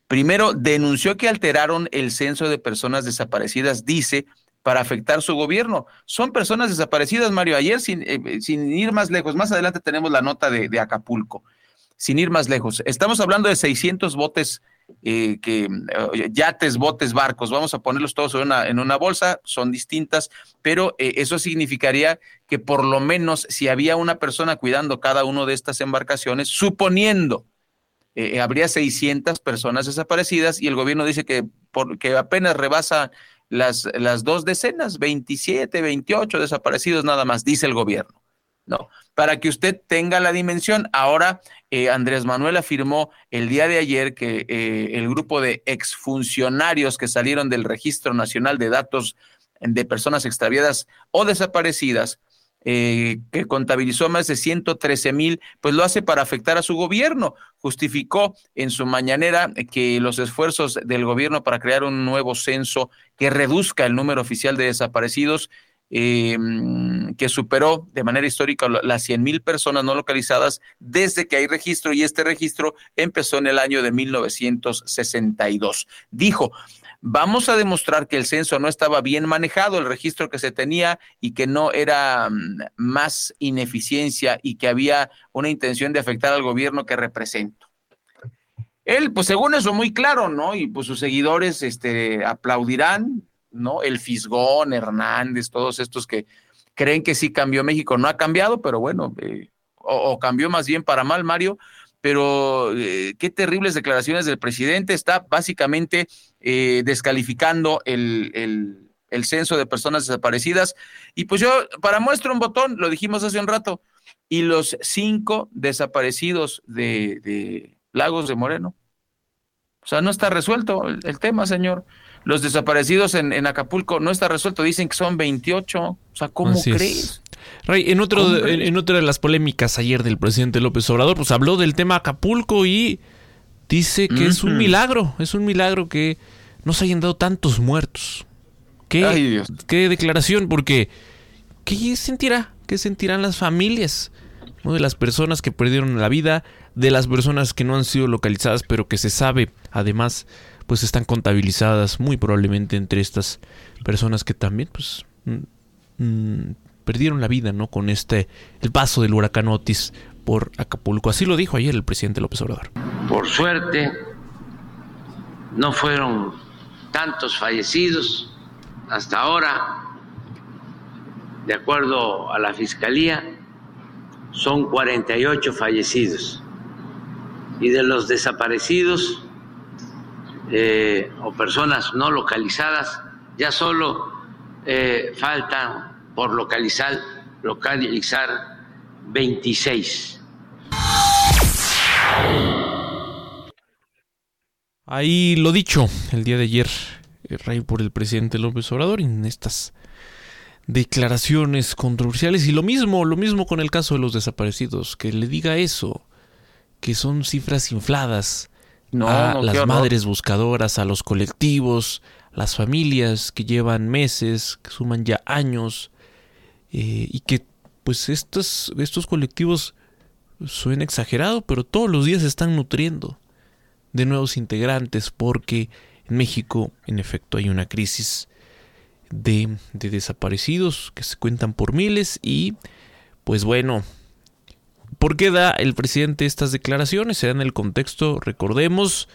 primero denunció que alteraron el censo de personas desaparecidas, dice, para afectar su gobierno. Son personas desaparecidas, Mario. Ayer, sin, eh, sin ir más lejos, más adelante tenemos la nota de, de Acapulco. Sin ir más lejos, estamos hablando de seiscientos botes, Eh, que eh, yates, botes, barcos, vamos a ponerlos todos en una, en una bolsa, son distintas, pero eh, eso significaría que por lo menos si había una persona cuidando cada una de estas embarcaciones, suponiendo, eh, habría seiscientas personas desaparecidas y el gobierno dice que, por, que apenas rebasa las, las dos decenas, veintisiete, veintiocho desaparecidos nada más, dice el gobierno. No, para que usted tenga la dimensión, ahora eh, Andrés Manuel afirmó el día de ayer que eh, el grupo de exfuncionarios que salieron del Registro Nacional de Datos de Personas Extraviadas o Desaparecidas, eh, que contabilizó más de ciento trece mil, pues lo hace para afectar a su gobierno. Justificó en su mañanera que los esfuerzos del gobierno para crear un nuevo censo que reduzca el número oficial de desaparecidos, Eh, que superó de manera histórica las cien mil personas no localizadas desde que hay registro, y este registro empezó en el año de mil novecientos sesenta y dos. Dijo, vamos a demostrar que el censo no estaba bien manejado, el registro que se tenía, y que no era más ineficiencia y que había una intención de afectar al gobierno que represento. Él, pues según eso, muy claro, ¿no? Y pues sus seguidores este, aplaudirán, ¿no? El Fisgón, Hernández, todos estos que creen que sí cambió México. No ha cambiado, pero bueno, eh, o, o cambió más bien para mal, Mario, pero eh, qué terribles declaraciones del presidente. Está básicamente eh, descalificando el, el, el censo de personas desaparecidas. Y pues yo, para muestra un botón, lo dijimos hace un rato, y los cinco desaparecidos de, de Lagos de Moreno. O sea, no está resuelto el, el tema, señor. Los desaparecidos en, en Acapulco no está resuelto, dicen que son veintiocho. O sea, ¿cómo Así crees? Ray, en otro de, en, en otra de las polémicas ayer del presidente López Obrador, pues habló del tema Acapulco y dice que uh-huh. es un milagro, es un milagro que no se hayan dado tantos muertos. ¿Qué, Ay, Dios. qué declaración? Porque ¿qué sentirá? ¿Qué sentirán las familias, ¿no? De las personas que perdieron la vida, de las personas que no han sido localizadas, pero que se sabe además pues están contabilizadas muy probablemente entre estas personas que también pues mm, perdieron la vida, ¿no?, con este el paso del huracán Otis por Acapulco. Así lo dijo ayer el presidente López Obrador. Por suerte no fueron tantos fallecidos hasta ahora. De acuerdo a la Fiscalía, son cuarenta y ocho fallecidos, y de los desaparecidos eh, o personas no localizadas, ya solo eh, faltan por localizar, localizar veintiséis. Ahí lo dicho el día de ayer, Ray, por el presidente López Obrador, en estas declaraciones controversiales. Y lo mismo, lo mismo con el caso de los desaparecidos, que le diga eso, que son cifras infladas no, a no, las madres buscadoras, a los colectivos, las familias que llevan meses, que suman ya años, eh, y que pues estos, estos colectivos, suena exagerado, pero todos los días se están nutriendo de nuevos integrantes, porque en México en efecto hay una crisis De, de desaparecidos que se cuentan por miles. Y pues bueno, ¿por qué da el presidente estas declaraciones? Se da en el contexto, recordemos,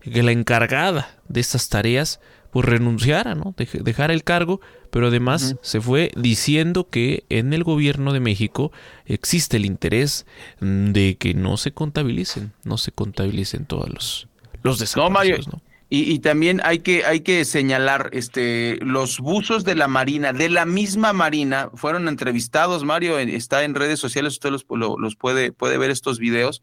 que la encargada de estas tareas pues renunciara, ¿no?, Dej- dejara el cargo, pero además uh-huh. se fue diciendo que en el gobierno de México existe el interés de que no se contabilicen, no se contabilicen todos los, los desaparecidos, ¿no? Y, y también hay que hay que señalar este los buzos de la Marina, de la misma Marina, fueron entrevistados, Mario, está en redes sociales, usted los, los puede, puede ver estos videos,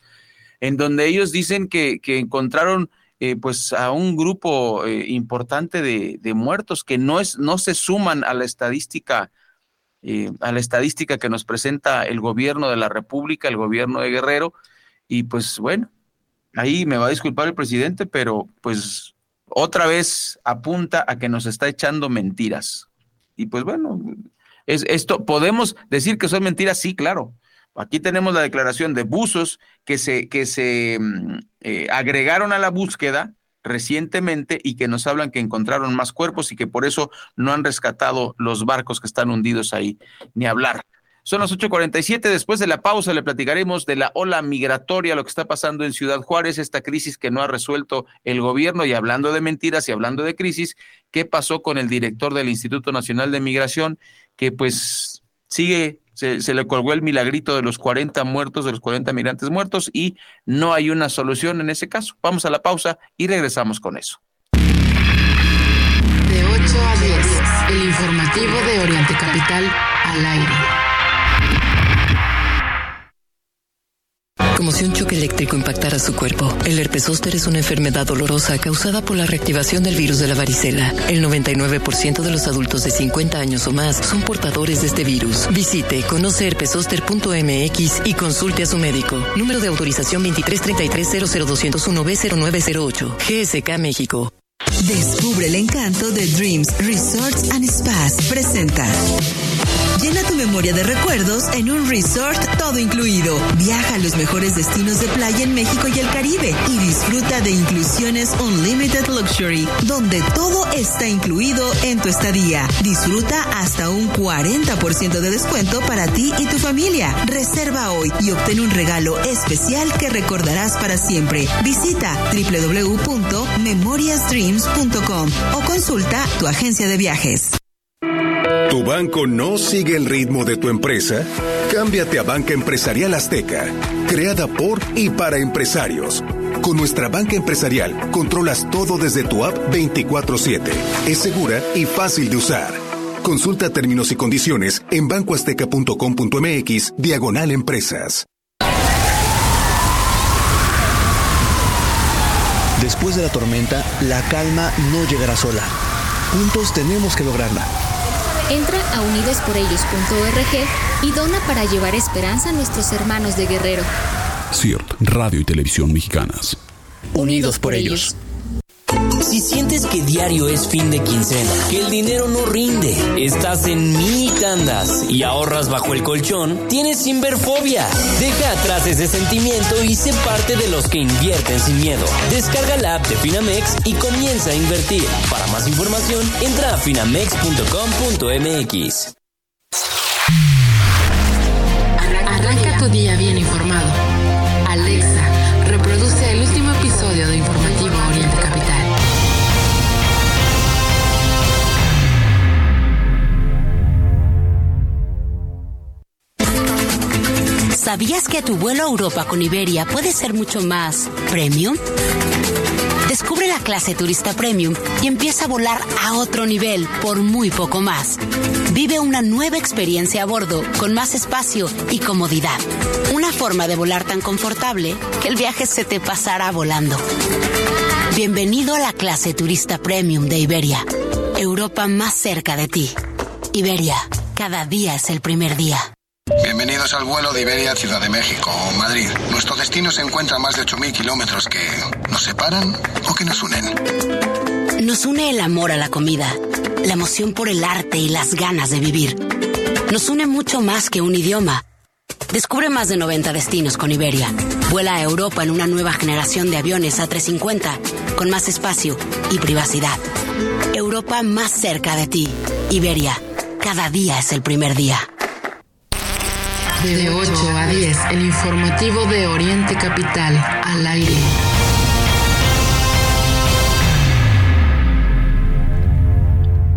en donde ellos dicen que, que encontraron eh, pues a un grupo eh, importante de, de muertos que no es no se suman a la estadística eh, a la estadística que nos presenta el gobierno de la República, el gobierno de Guerrero. Y pues bueno, ahí me va a disculpar el presidente, pero pues otra vez apunta a que nos está echando mentiras. Y pues bueno, es esto, ¿podemos decir que son mentiras? Sí, claro. Aquí tenemos la declaración de buzos que se, que se eh, agregaron a la búsqueda recientemente y que nos hablan que encontraron más cuerpos y que por eso no han rescatado los barcos que están hundidos ahí, ni hablar. Son las ocho cuarenta y siete, después de la pausa le platicaremos de la ola migratoria, lo que está pasando en Ciudad Juárez, esta crisis que no ha resuelto el gobierno. Y hablando de mentiras y hablando de crisis, ¿qué pasó con el director del Instituto Nacional de Migración? Que pues sigue, se, se le colgó el milagrito de los cuarenta muertos, de los cuarenta migrantes muertos, y no hay una solución en ese caso. Vamos a la pausa y regresamos con eso. De ocho a diez, el informativo de Oriente Capital al aire. Como si un choque eléctrico impactara su cuerpo. El herpes zóster es una enfermedad dolorosa causada por la reactivación del virus de la varicela. El noventa y nueve por ciento de los adultos de cincuenta años o más son portadores de este virus. Visite conoce herpes zóster punto m x y consulte a su médico. Número de autorización veintitrés treinta y tres cero cero dos cero uno be cero nueve cero ocho. G S K México. Descubre el encanto de Dreams Resorts and Spas. Presenta. Llena tu memoria de recuerdos en un resort todo incluido. Viaja a los mejores destinos de playa en México y el Caribe y disfruta de Inclusiones Unlimited Luxury, donde todo está incluido en tu estadía. Disfruta hasta un cuarenta por ciento de descuento para ti y tu familia. Reserva hoy y obtén un regalo especial que recordarás para siempre. Visita doble u doble u doble u punto memorias dreams punto com o consulta tu agencia de viajes. ¿Tu banco no sigue el ritmo de tu empresa? Cámbiate a Banca Empresarial Azteca, creada por y para empresarios. Con nuestra banca empresarial, controlas todo desde tu app veinticuatro siete. Es segura y fácil de usar. Consulta términos y condiciones en bancoazteca punto com punto m x, diagonal empresas. Después de la tormenta, la calma no llegará sola. Juntos tenemos que lograrla. Entra a unidos por ellos punto org y dona para llevar esperanza a nuestros hermanos de Guerrero. C I R T, Radio y Televisión Mexicanas. Unidos por ellos. Si sientes que diario es fin de quincena, que el dinero no rinde, estás en mini tandas y ahorras bajo el colchón, tienes sinverfobia. Deja atrás ese sentimiento y sé parte de los que invierten sin miedo. Descarga la app de Finamex y comienza a invertir. Para más información, entra a finamex punto com punto m x. Arranca tu día bien informado. Alexa, reproduce el último episodio de Informativo Oriente Capital. ¿Sabías que tu vuelo a Europa con Iberia puede ser mucho más premium? Descubre la clase turista premium y empieza a volar a otro nivel por muy poco más. Vive una nueva experiencia a bordo con más espacio y comodidad. Una forma de volar tan confortable que el viaje se te pasará volando. Bienvenido a la clase turista premium de Iberia. Europa más cerca de ti. Iberia, cada día es el primer día. Bienvenidos al vuelo de Iberia a Ciudad de México o Madrid. Nuestro destino se encuentra a más de ocho mil kilómetros que nos separan o que nos unen. Nos une el amor a la comida, la emoción por el arte y las ganas de vivir. Nos une mucho más que un idioma. Descubre más de noventa destinos con Iberia. Vuela a Europa en una nueva generación de aviones A trescientos cincuenta, con más espacio y privacidad. Europa más cerca de ti. Iberia, cada día es el primer día. De ocho a diez, el informativo de Oriente Capital, al aire.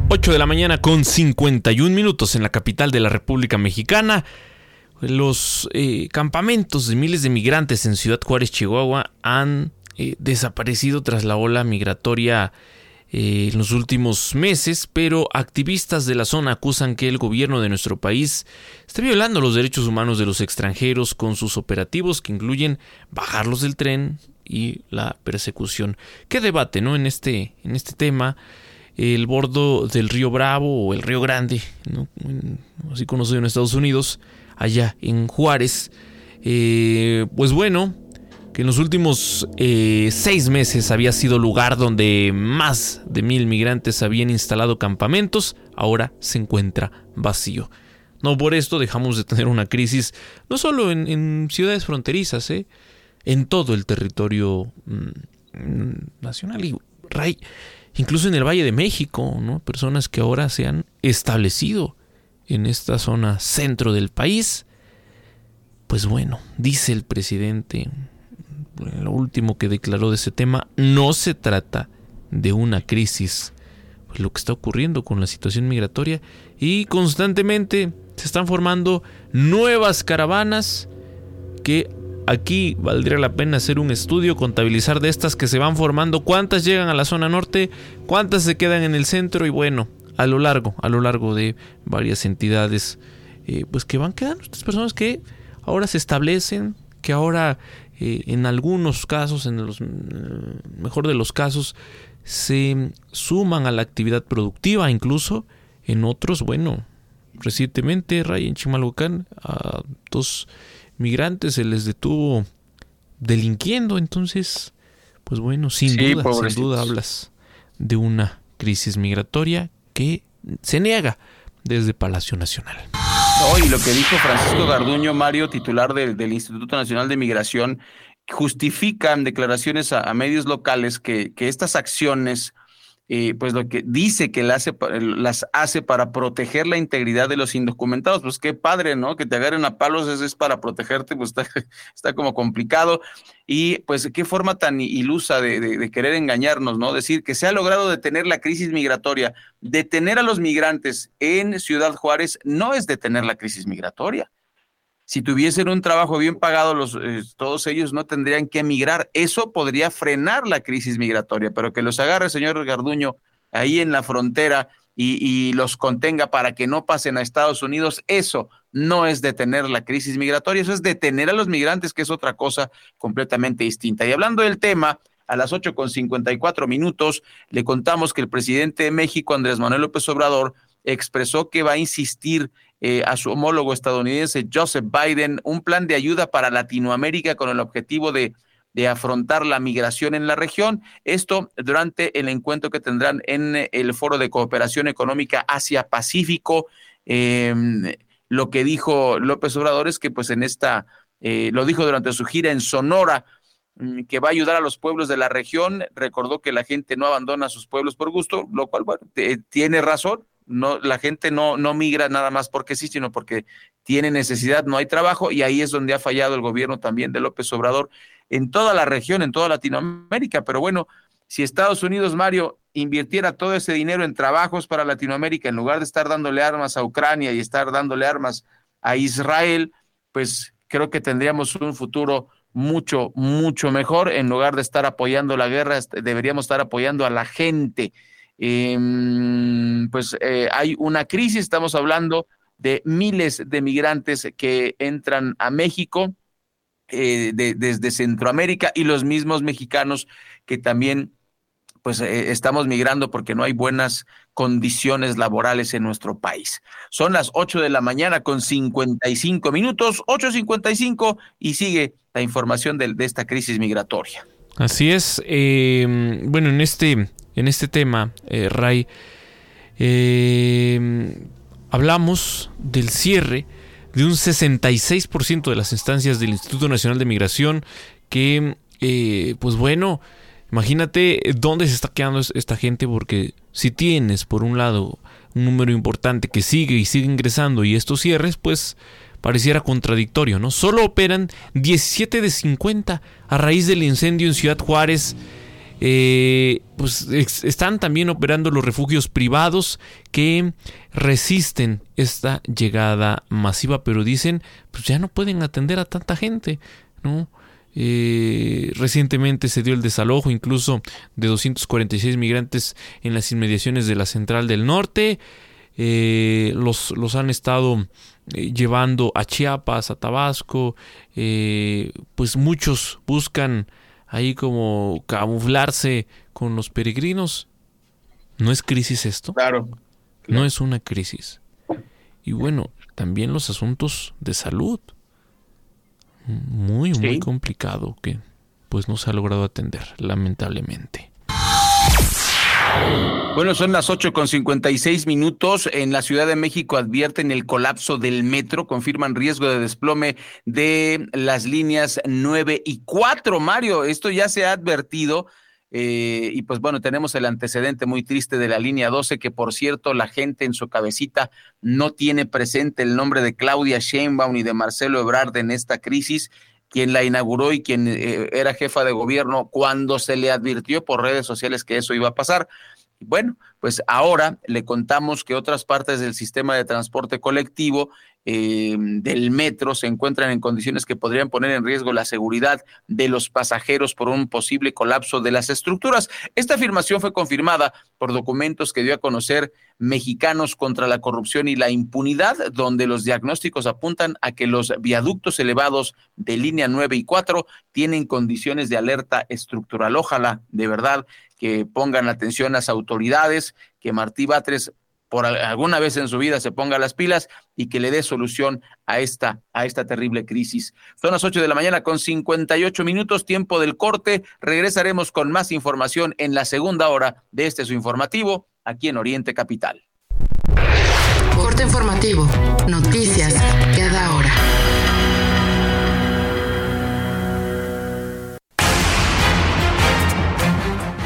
ocho de la mañana con cincuenta y un minutos en la capital de la República Mexicana. Los eh, campamentos de miles de migrantes en Ciudad Juárez, Chihuahua, han eh, desaparecido tras la ola migratoria eh, en los últimos meses, pero activistas de la zona acusan que el gobierno de nuestro país está violando los derechos humanos de los extranjeros con sus operativos que incluyen bajarlos del tren y la persecución. ¿Qué debate, no? En este, en este tema, el bordo del río Bravo o el río Grande, ¿no? Así conocido en Estados Unidos, allá en Juárez. Eh, pues bueno, que en los últimos eh, seis meses había sido lugar donde más de mil migrantes habían instalado campamentos, ahora se encuentra vacío. No por esto dejamos de tener una crisis, no solo en, en ciudades fronterizas, eh, en todo el territorio mm, nacional y ray. Incluso en el Valle de México, ¿no? Personas que ahora se han establecido en esta zona centro del país. Pues bueno, dice el presidente, lo último que declaró de ese tema, no se trata de una crisis. Pues lo que está ocurriendo con la situación migratoria, y constantemente se están formando nuevas caravanas que... Aquí valdría la pena hacer un estudio, contabilizar de estas que se van formando, cuántas llegan a la zona norte, cuántas se quedan en el centro y bueno, a lo largo, a lo largo de varias entidades, eh, pues que van quedando estas personas que ahora se establecen, que ahora eh, en algunos casos, en los mejor de los casos, se suman a la actividad productiva, incluso en otros, bueno, recientemente, Ray, en Chimalhuacán, a dos... migrantes se les detuvo delinquiendo, entonces, pues bueno, sin sí, duda, pobrecitos. Sin duda hablas de una crisis migratoria que se niega desde Palacio Nacional. No, y lo que dijo Francisco Garduño Mario, titular del, del Instituto Nacional de Migración, justifican declaraciones a, a medios locales que, que estas acciones, eh, pues lo que dice que la hace, las hace para proteger la integridad de los indocumentados. Pues qué padre, ¿no? Que te agarren a palos, es, es para protegerte, pues está, está como complicado. Y pues qué forma tan ilusa de, de, de querer engañarnos, ¿no? Decir que se ha logrado detener la crisis migratoria. Detener a los migrantes en Ciudad Juárez no es detener la crisis migratoria. Si tuviesen un trabajo bien pagado, los, eh, todos ellos no tendrían que emigrar. Eso podría frenar la crisis migratoria, pero que los agarre, señor Garduño, ahí en la frontera y, y los contenga para que no pasen a Estados Unidos, eso no es detener la crisis migratoria, eso es detener a los migrantes, que es otra cosa completamente distinta. Y hablando del tema, a las ocho con cincuenta y cuatro minutos, le contamos que el presidente de México, Andrés Manuel López Obrador, expresó que va a insistir Eh, a su homólogo estadounidense Joseph Biden un plan de ayuda para Latinoamérica con el objetivo de de afrontar la migración en la región. Esto durante el encuentro que tendrán en el Foro de Cooperación Económica Asia-Pacífico. Eh, lo que dijo López Obrador es que pues en esta, eh, lo dijo durante su gira en Sonora, que va a ayudar a los pueblos de la región. Recordó que la gente no abandona sus pueblos por gusto, lo cual, bueno, te, tiene razón. No, la gente no, no migra nada más porque sí, sino porque tiene necesidad, no hay trabajo, y ahí es donde ha fallado el gobierno también de López Obrador en toda la región, en toda Latinoamérica. Pero bueno, si Estados Unidos, Mario, invirtiera todo ese dinero en trabajos para Latinoamérica, en lugar de estar dándole armas a Ucrania y estar dándole armas a Israel, pues creo que tendríamos un futuro mucho, mucho mejor. En lugar de estar apoyando la guerra, deberíamos estar apoyando a la gente. Eh, pues eh, hay una crisis, estamos hablando de miles de migrantes que entran a México eh, de, desde Centroamérica, y los mismos mexicanos que también pues eh, estamos migrando porque no hay buenas condiciones laborales en nuestro país. Son las ocho de la mañana con cincuenta y cinco minutos, ocho cincuenta y cinco, y sigue la información de, de esta crisis migratoria. Así es. Eh, bueno, en este, en este tema, eh, Ray, eh, hablamos del cierre de un sesenta y seis por ciento de las instancias del Instituto Nacional de Migración que, eh, pues bueno, imagínate dónde se está quedando esta gente, porque si tienes, por un lado, un número importante que sigue y sigue ingresando y estos cierres, pues pareciera contradictorio, ¿no? Solo operan diecisiete de cincuenta a raíz del incendio en Ciudad Juárez. Eh, pues ex- están también operando los refugios privados que resisten esta llegada masiva, pero dicen, pues ya no pueden atender a tanta gente, ¿no? Eh, recientemente se dio el desalojo incluso de doscientos cuarenta y seis migrantes en las inmediaciones de la Central del Norte. Eh, los, los han estado eh, llevando a Chiapas, a Tabasco. Eh, pues muchos buscan ahí como camuflarse con los peregrinos. ¿No es crisis esto? Claro. No es una crisis. Y bueno, también los asuntos de salud. Muy, muy sí. complicado, que pues no se ha logrado atender, lamentablemente. Bueno, son las ocho con cincuenta y seis minutos. En la Ciudad de México advierten el colapso del metro, confirman riesgo de desplome de las líneas nueve y cuatro. Mario, esto ya se ha advertido. Eh, y pues bueno, tenemos el antecedente muy triste de la línea doce, que por cierto la gente en su cabecita no tiene presente el nombre de Claudia Sheinbaum y de Marcelo Ebrard en esta crisis, quien la inauguró y quien eh, era jefa de gobierno cuando se le advirtió por redes sociales que eso iba a pasar. Bueno, pues ahora le contamos que otras partes del sistema de transporte colectivo eh, del metro se encuentran en condiciones que podrían poner en riesgo la seguridad de los pasajeros por un posible colapso de las estructuras. Esta afirmación fue confirmada por documentos que dio a conocer Mexicanos contra la Corrupción y la Impunidad, donde los diagnósticos apuntan a que los viaductos elevados de línea nueve y cuatro tienen condiciones de alerta estructural. Ojalá, de verdad, que pongan atención las autoridades, que Martí Batres por alguna vez en su vida se ponga las pilas y que le dé solución a esta, a esta terrible crisis. Son las ocho de la mañana con cincuenta y ocho minutos, tiempo del corte. Regresaremos con más información en la segunda hora de este su informativo, aquí en Oriente Capital. Corte informativo, noticias cada hora.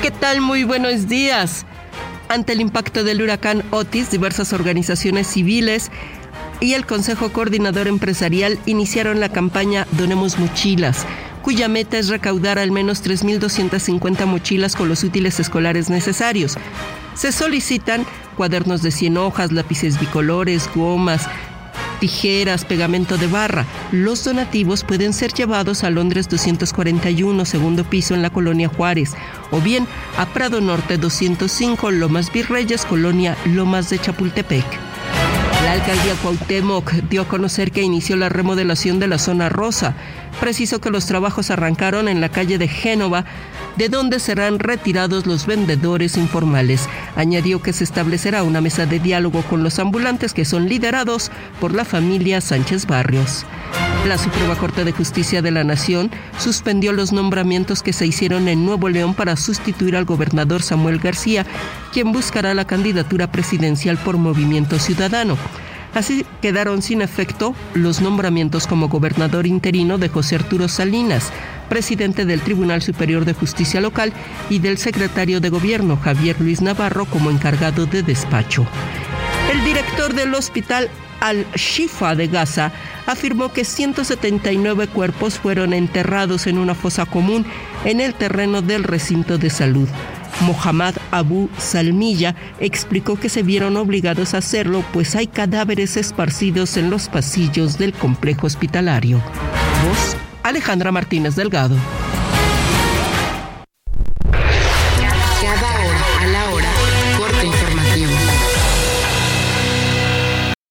¿Qué tal? Muy buenos días. Ante el impacto del huracán Otis, diversas organizaciones civiles y el Consejo Coordinador Empresarial iniciaron la campaña Donemos Mochilas, cuya meta es recaudar al menos tres mil doscientas cincuenta mochilas con los útiles escolares necesarios. Se solicitan cuadernos de cien hojas, lápices bicolores, gomas, tijeras, pegamento de barra. Los donativos pueden ser llevados a Londres doscientos cuarenta y uno, segundo piso, en la colonia Juárez, o bien a Prado Norte doscientos cinco, Lomas Virreyes, colonia Lomas de Chapultepec. La alcaldía Cuauhtémoc dio a conocer que inició la remodelación de la zona rosa. Precisó que los trabajos arrancaron en la calle de Génova, de donde serán retirados los vendedores informales. Añadió que se establecerá una mesa de diálogo con los ambulantes, que son liderados por la familia Sánchez Barrios. La Suprema Corte de Justicia de la Nación suspendió los nombramientos que se hicieron en Nuevo León para sustituir al gobernador Samuel García, quien buscará la candidatura presidencial por Movimiento Ciudadano. Así quedaron sin efecto los nombramientos como gobernador interino de José Arturo Salinas, presidente del Tribunal Superior de Justicia Local, y del secretario de Gobierno, Javier Luis Navarro, como encargado de despacho. El director del hospital Al-Shifa de Gaza afirmó que ciento setenta y nueve cuerpos fueron enterrados en una fosa común en el terreno del recinto de salud. Mohammad Abu Salmiya explicó que se vieron obligados a hacerlo, pues hay cadáveres esparcidos en los pasillos del complejo hospitalario. Voz Alejandra Martínez Delgado.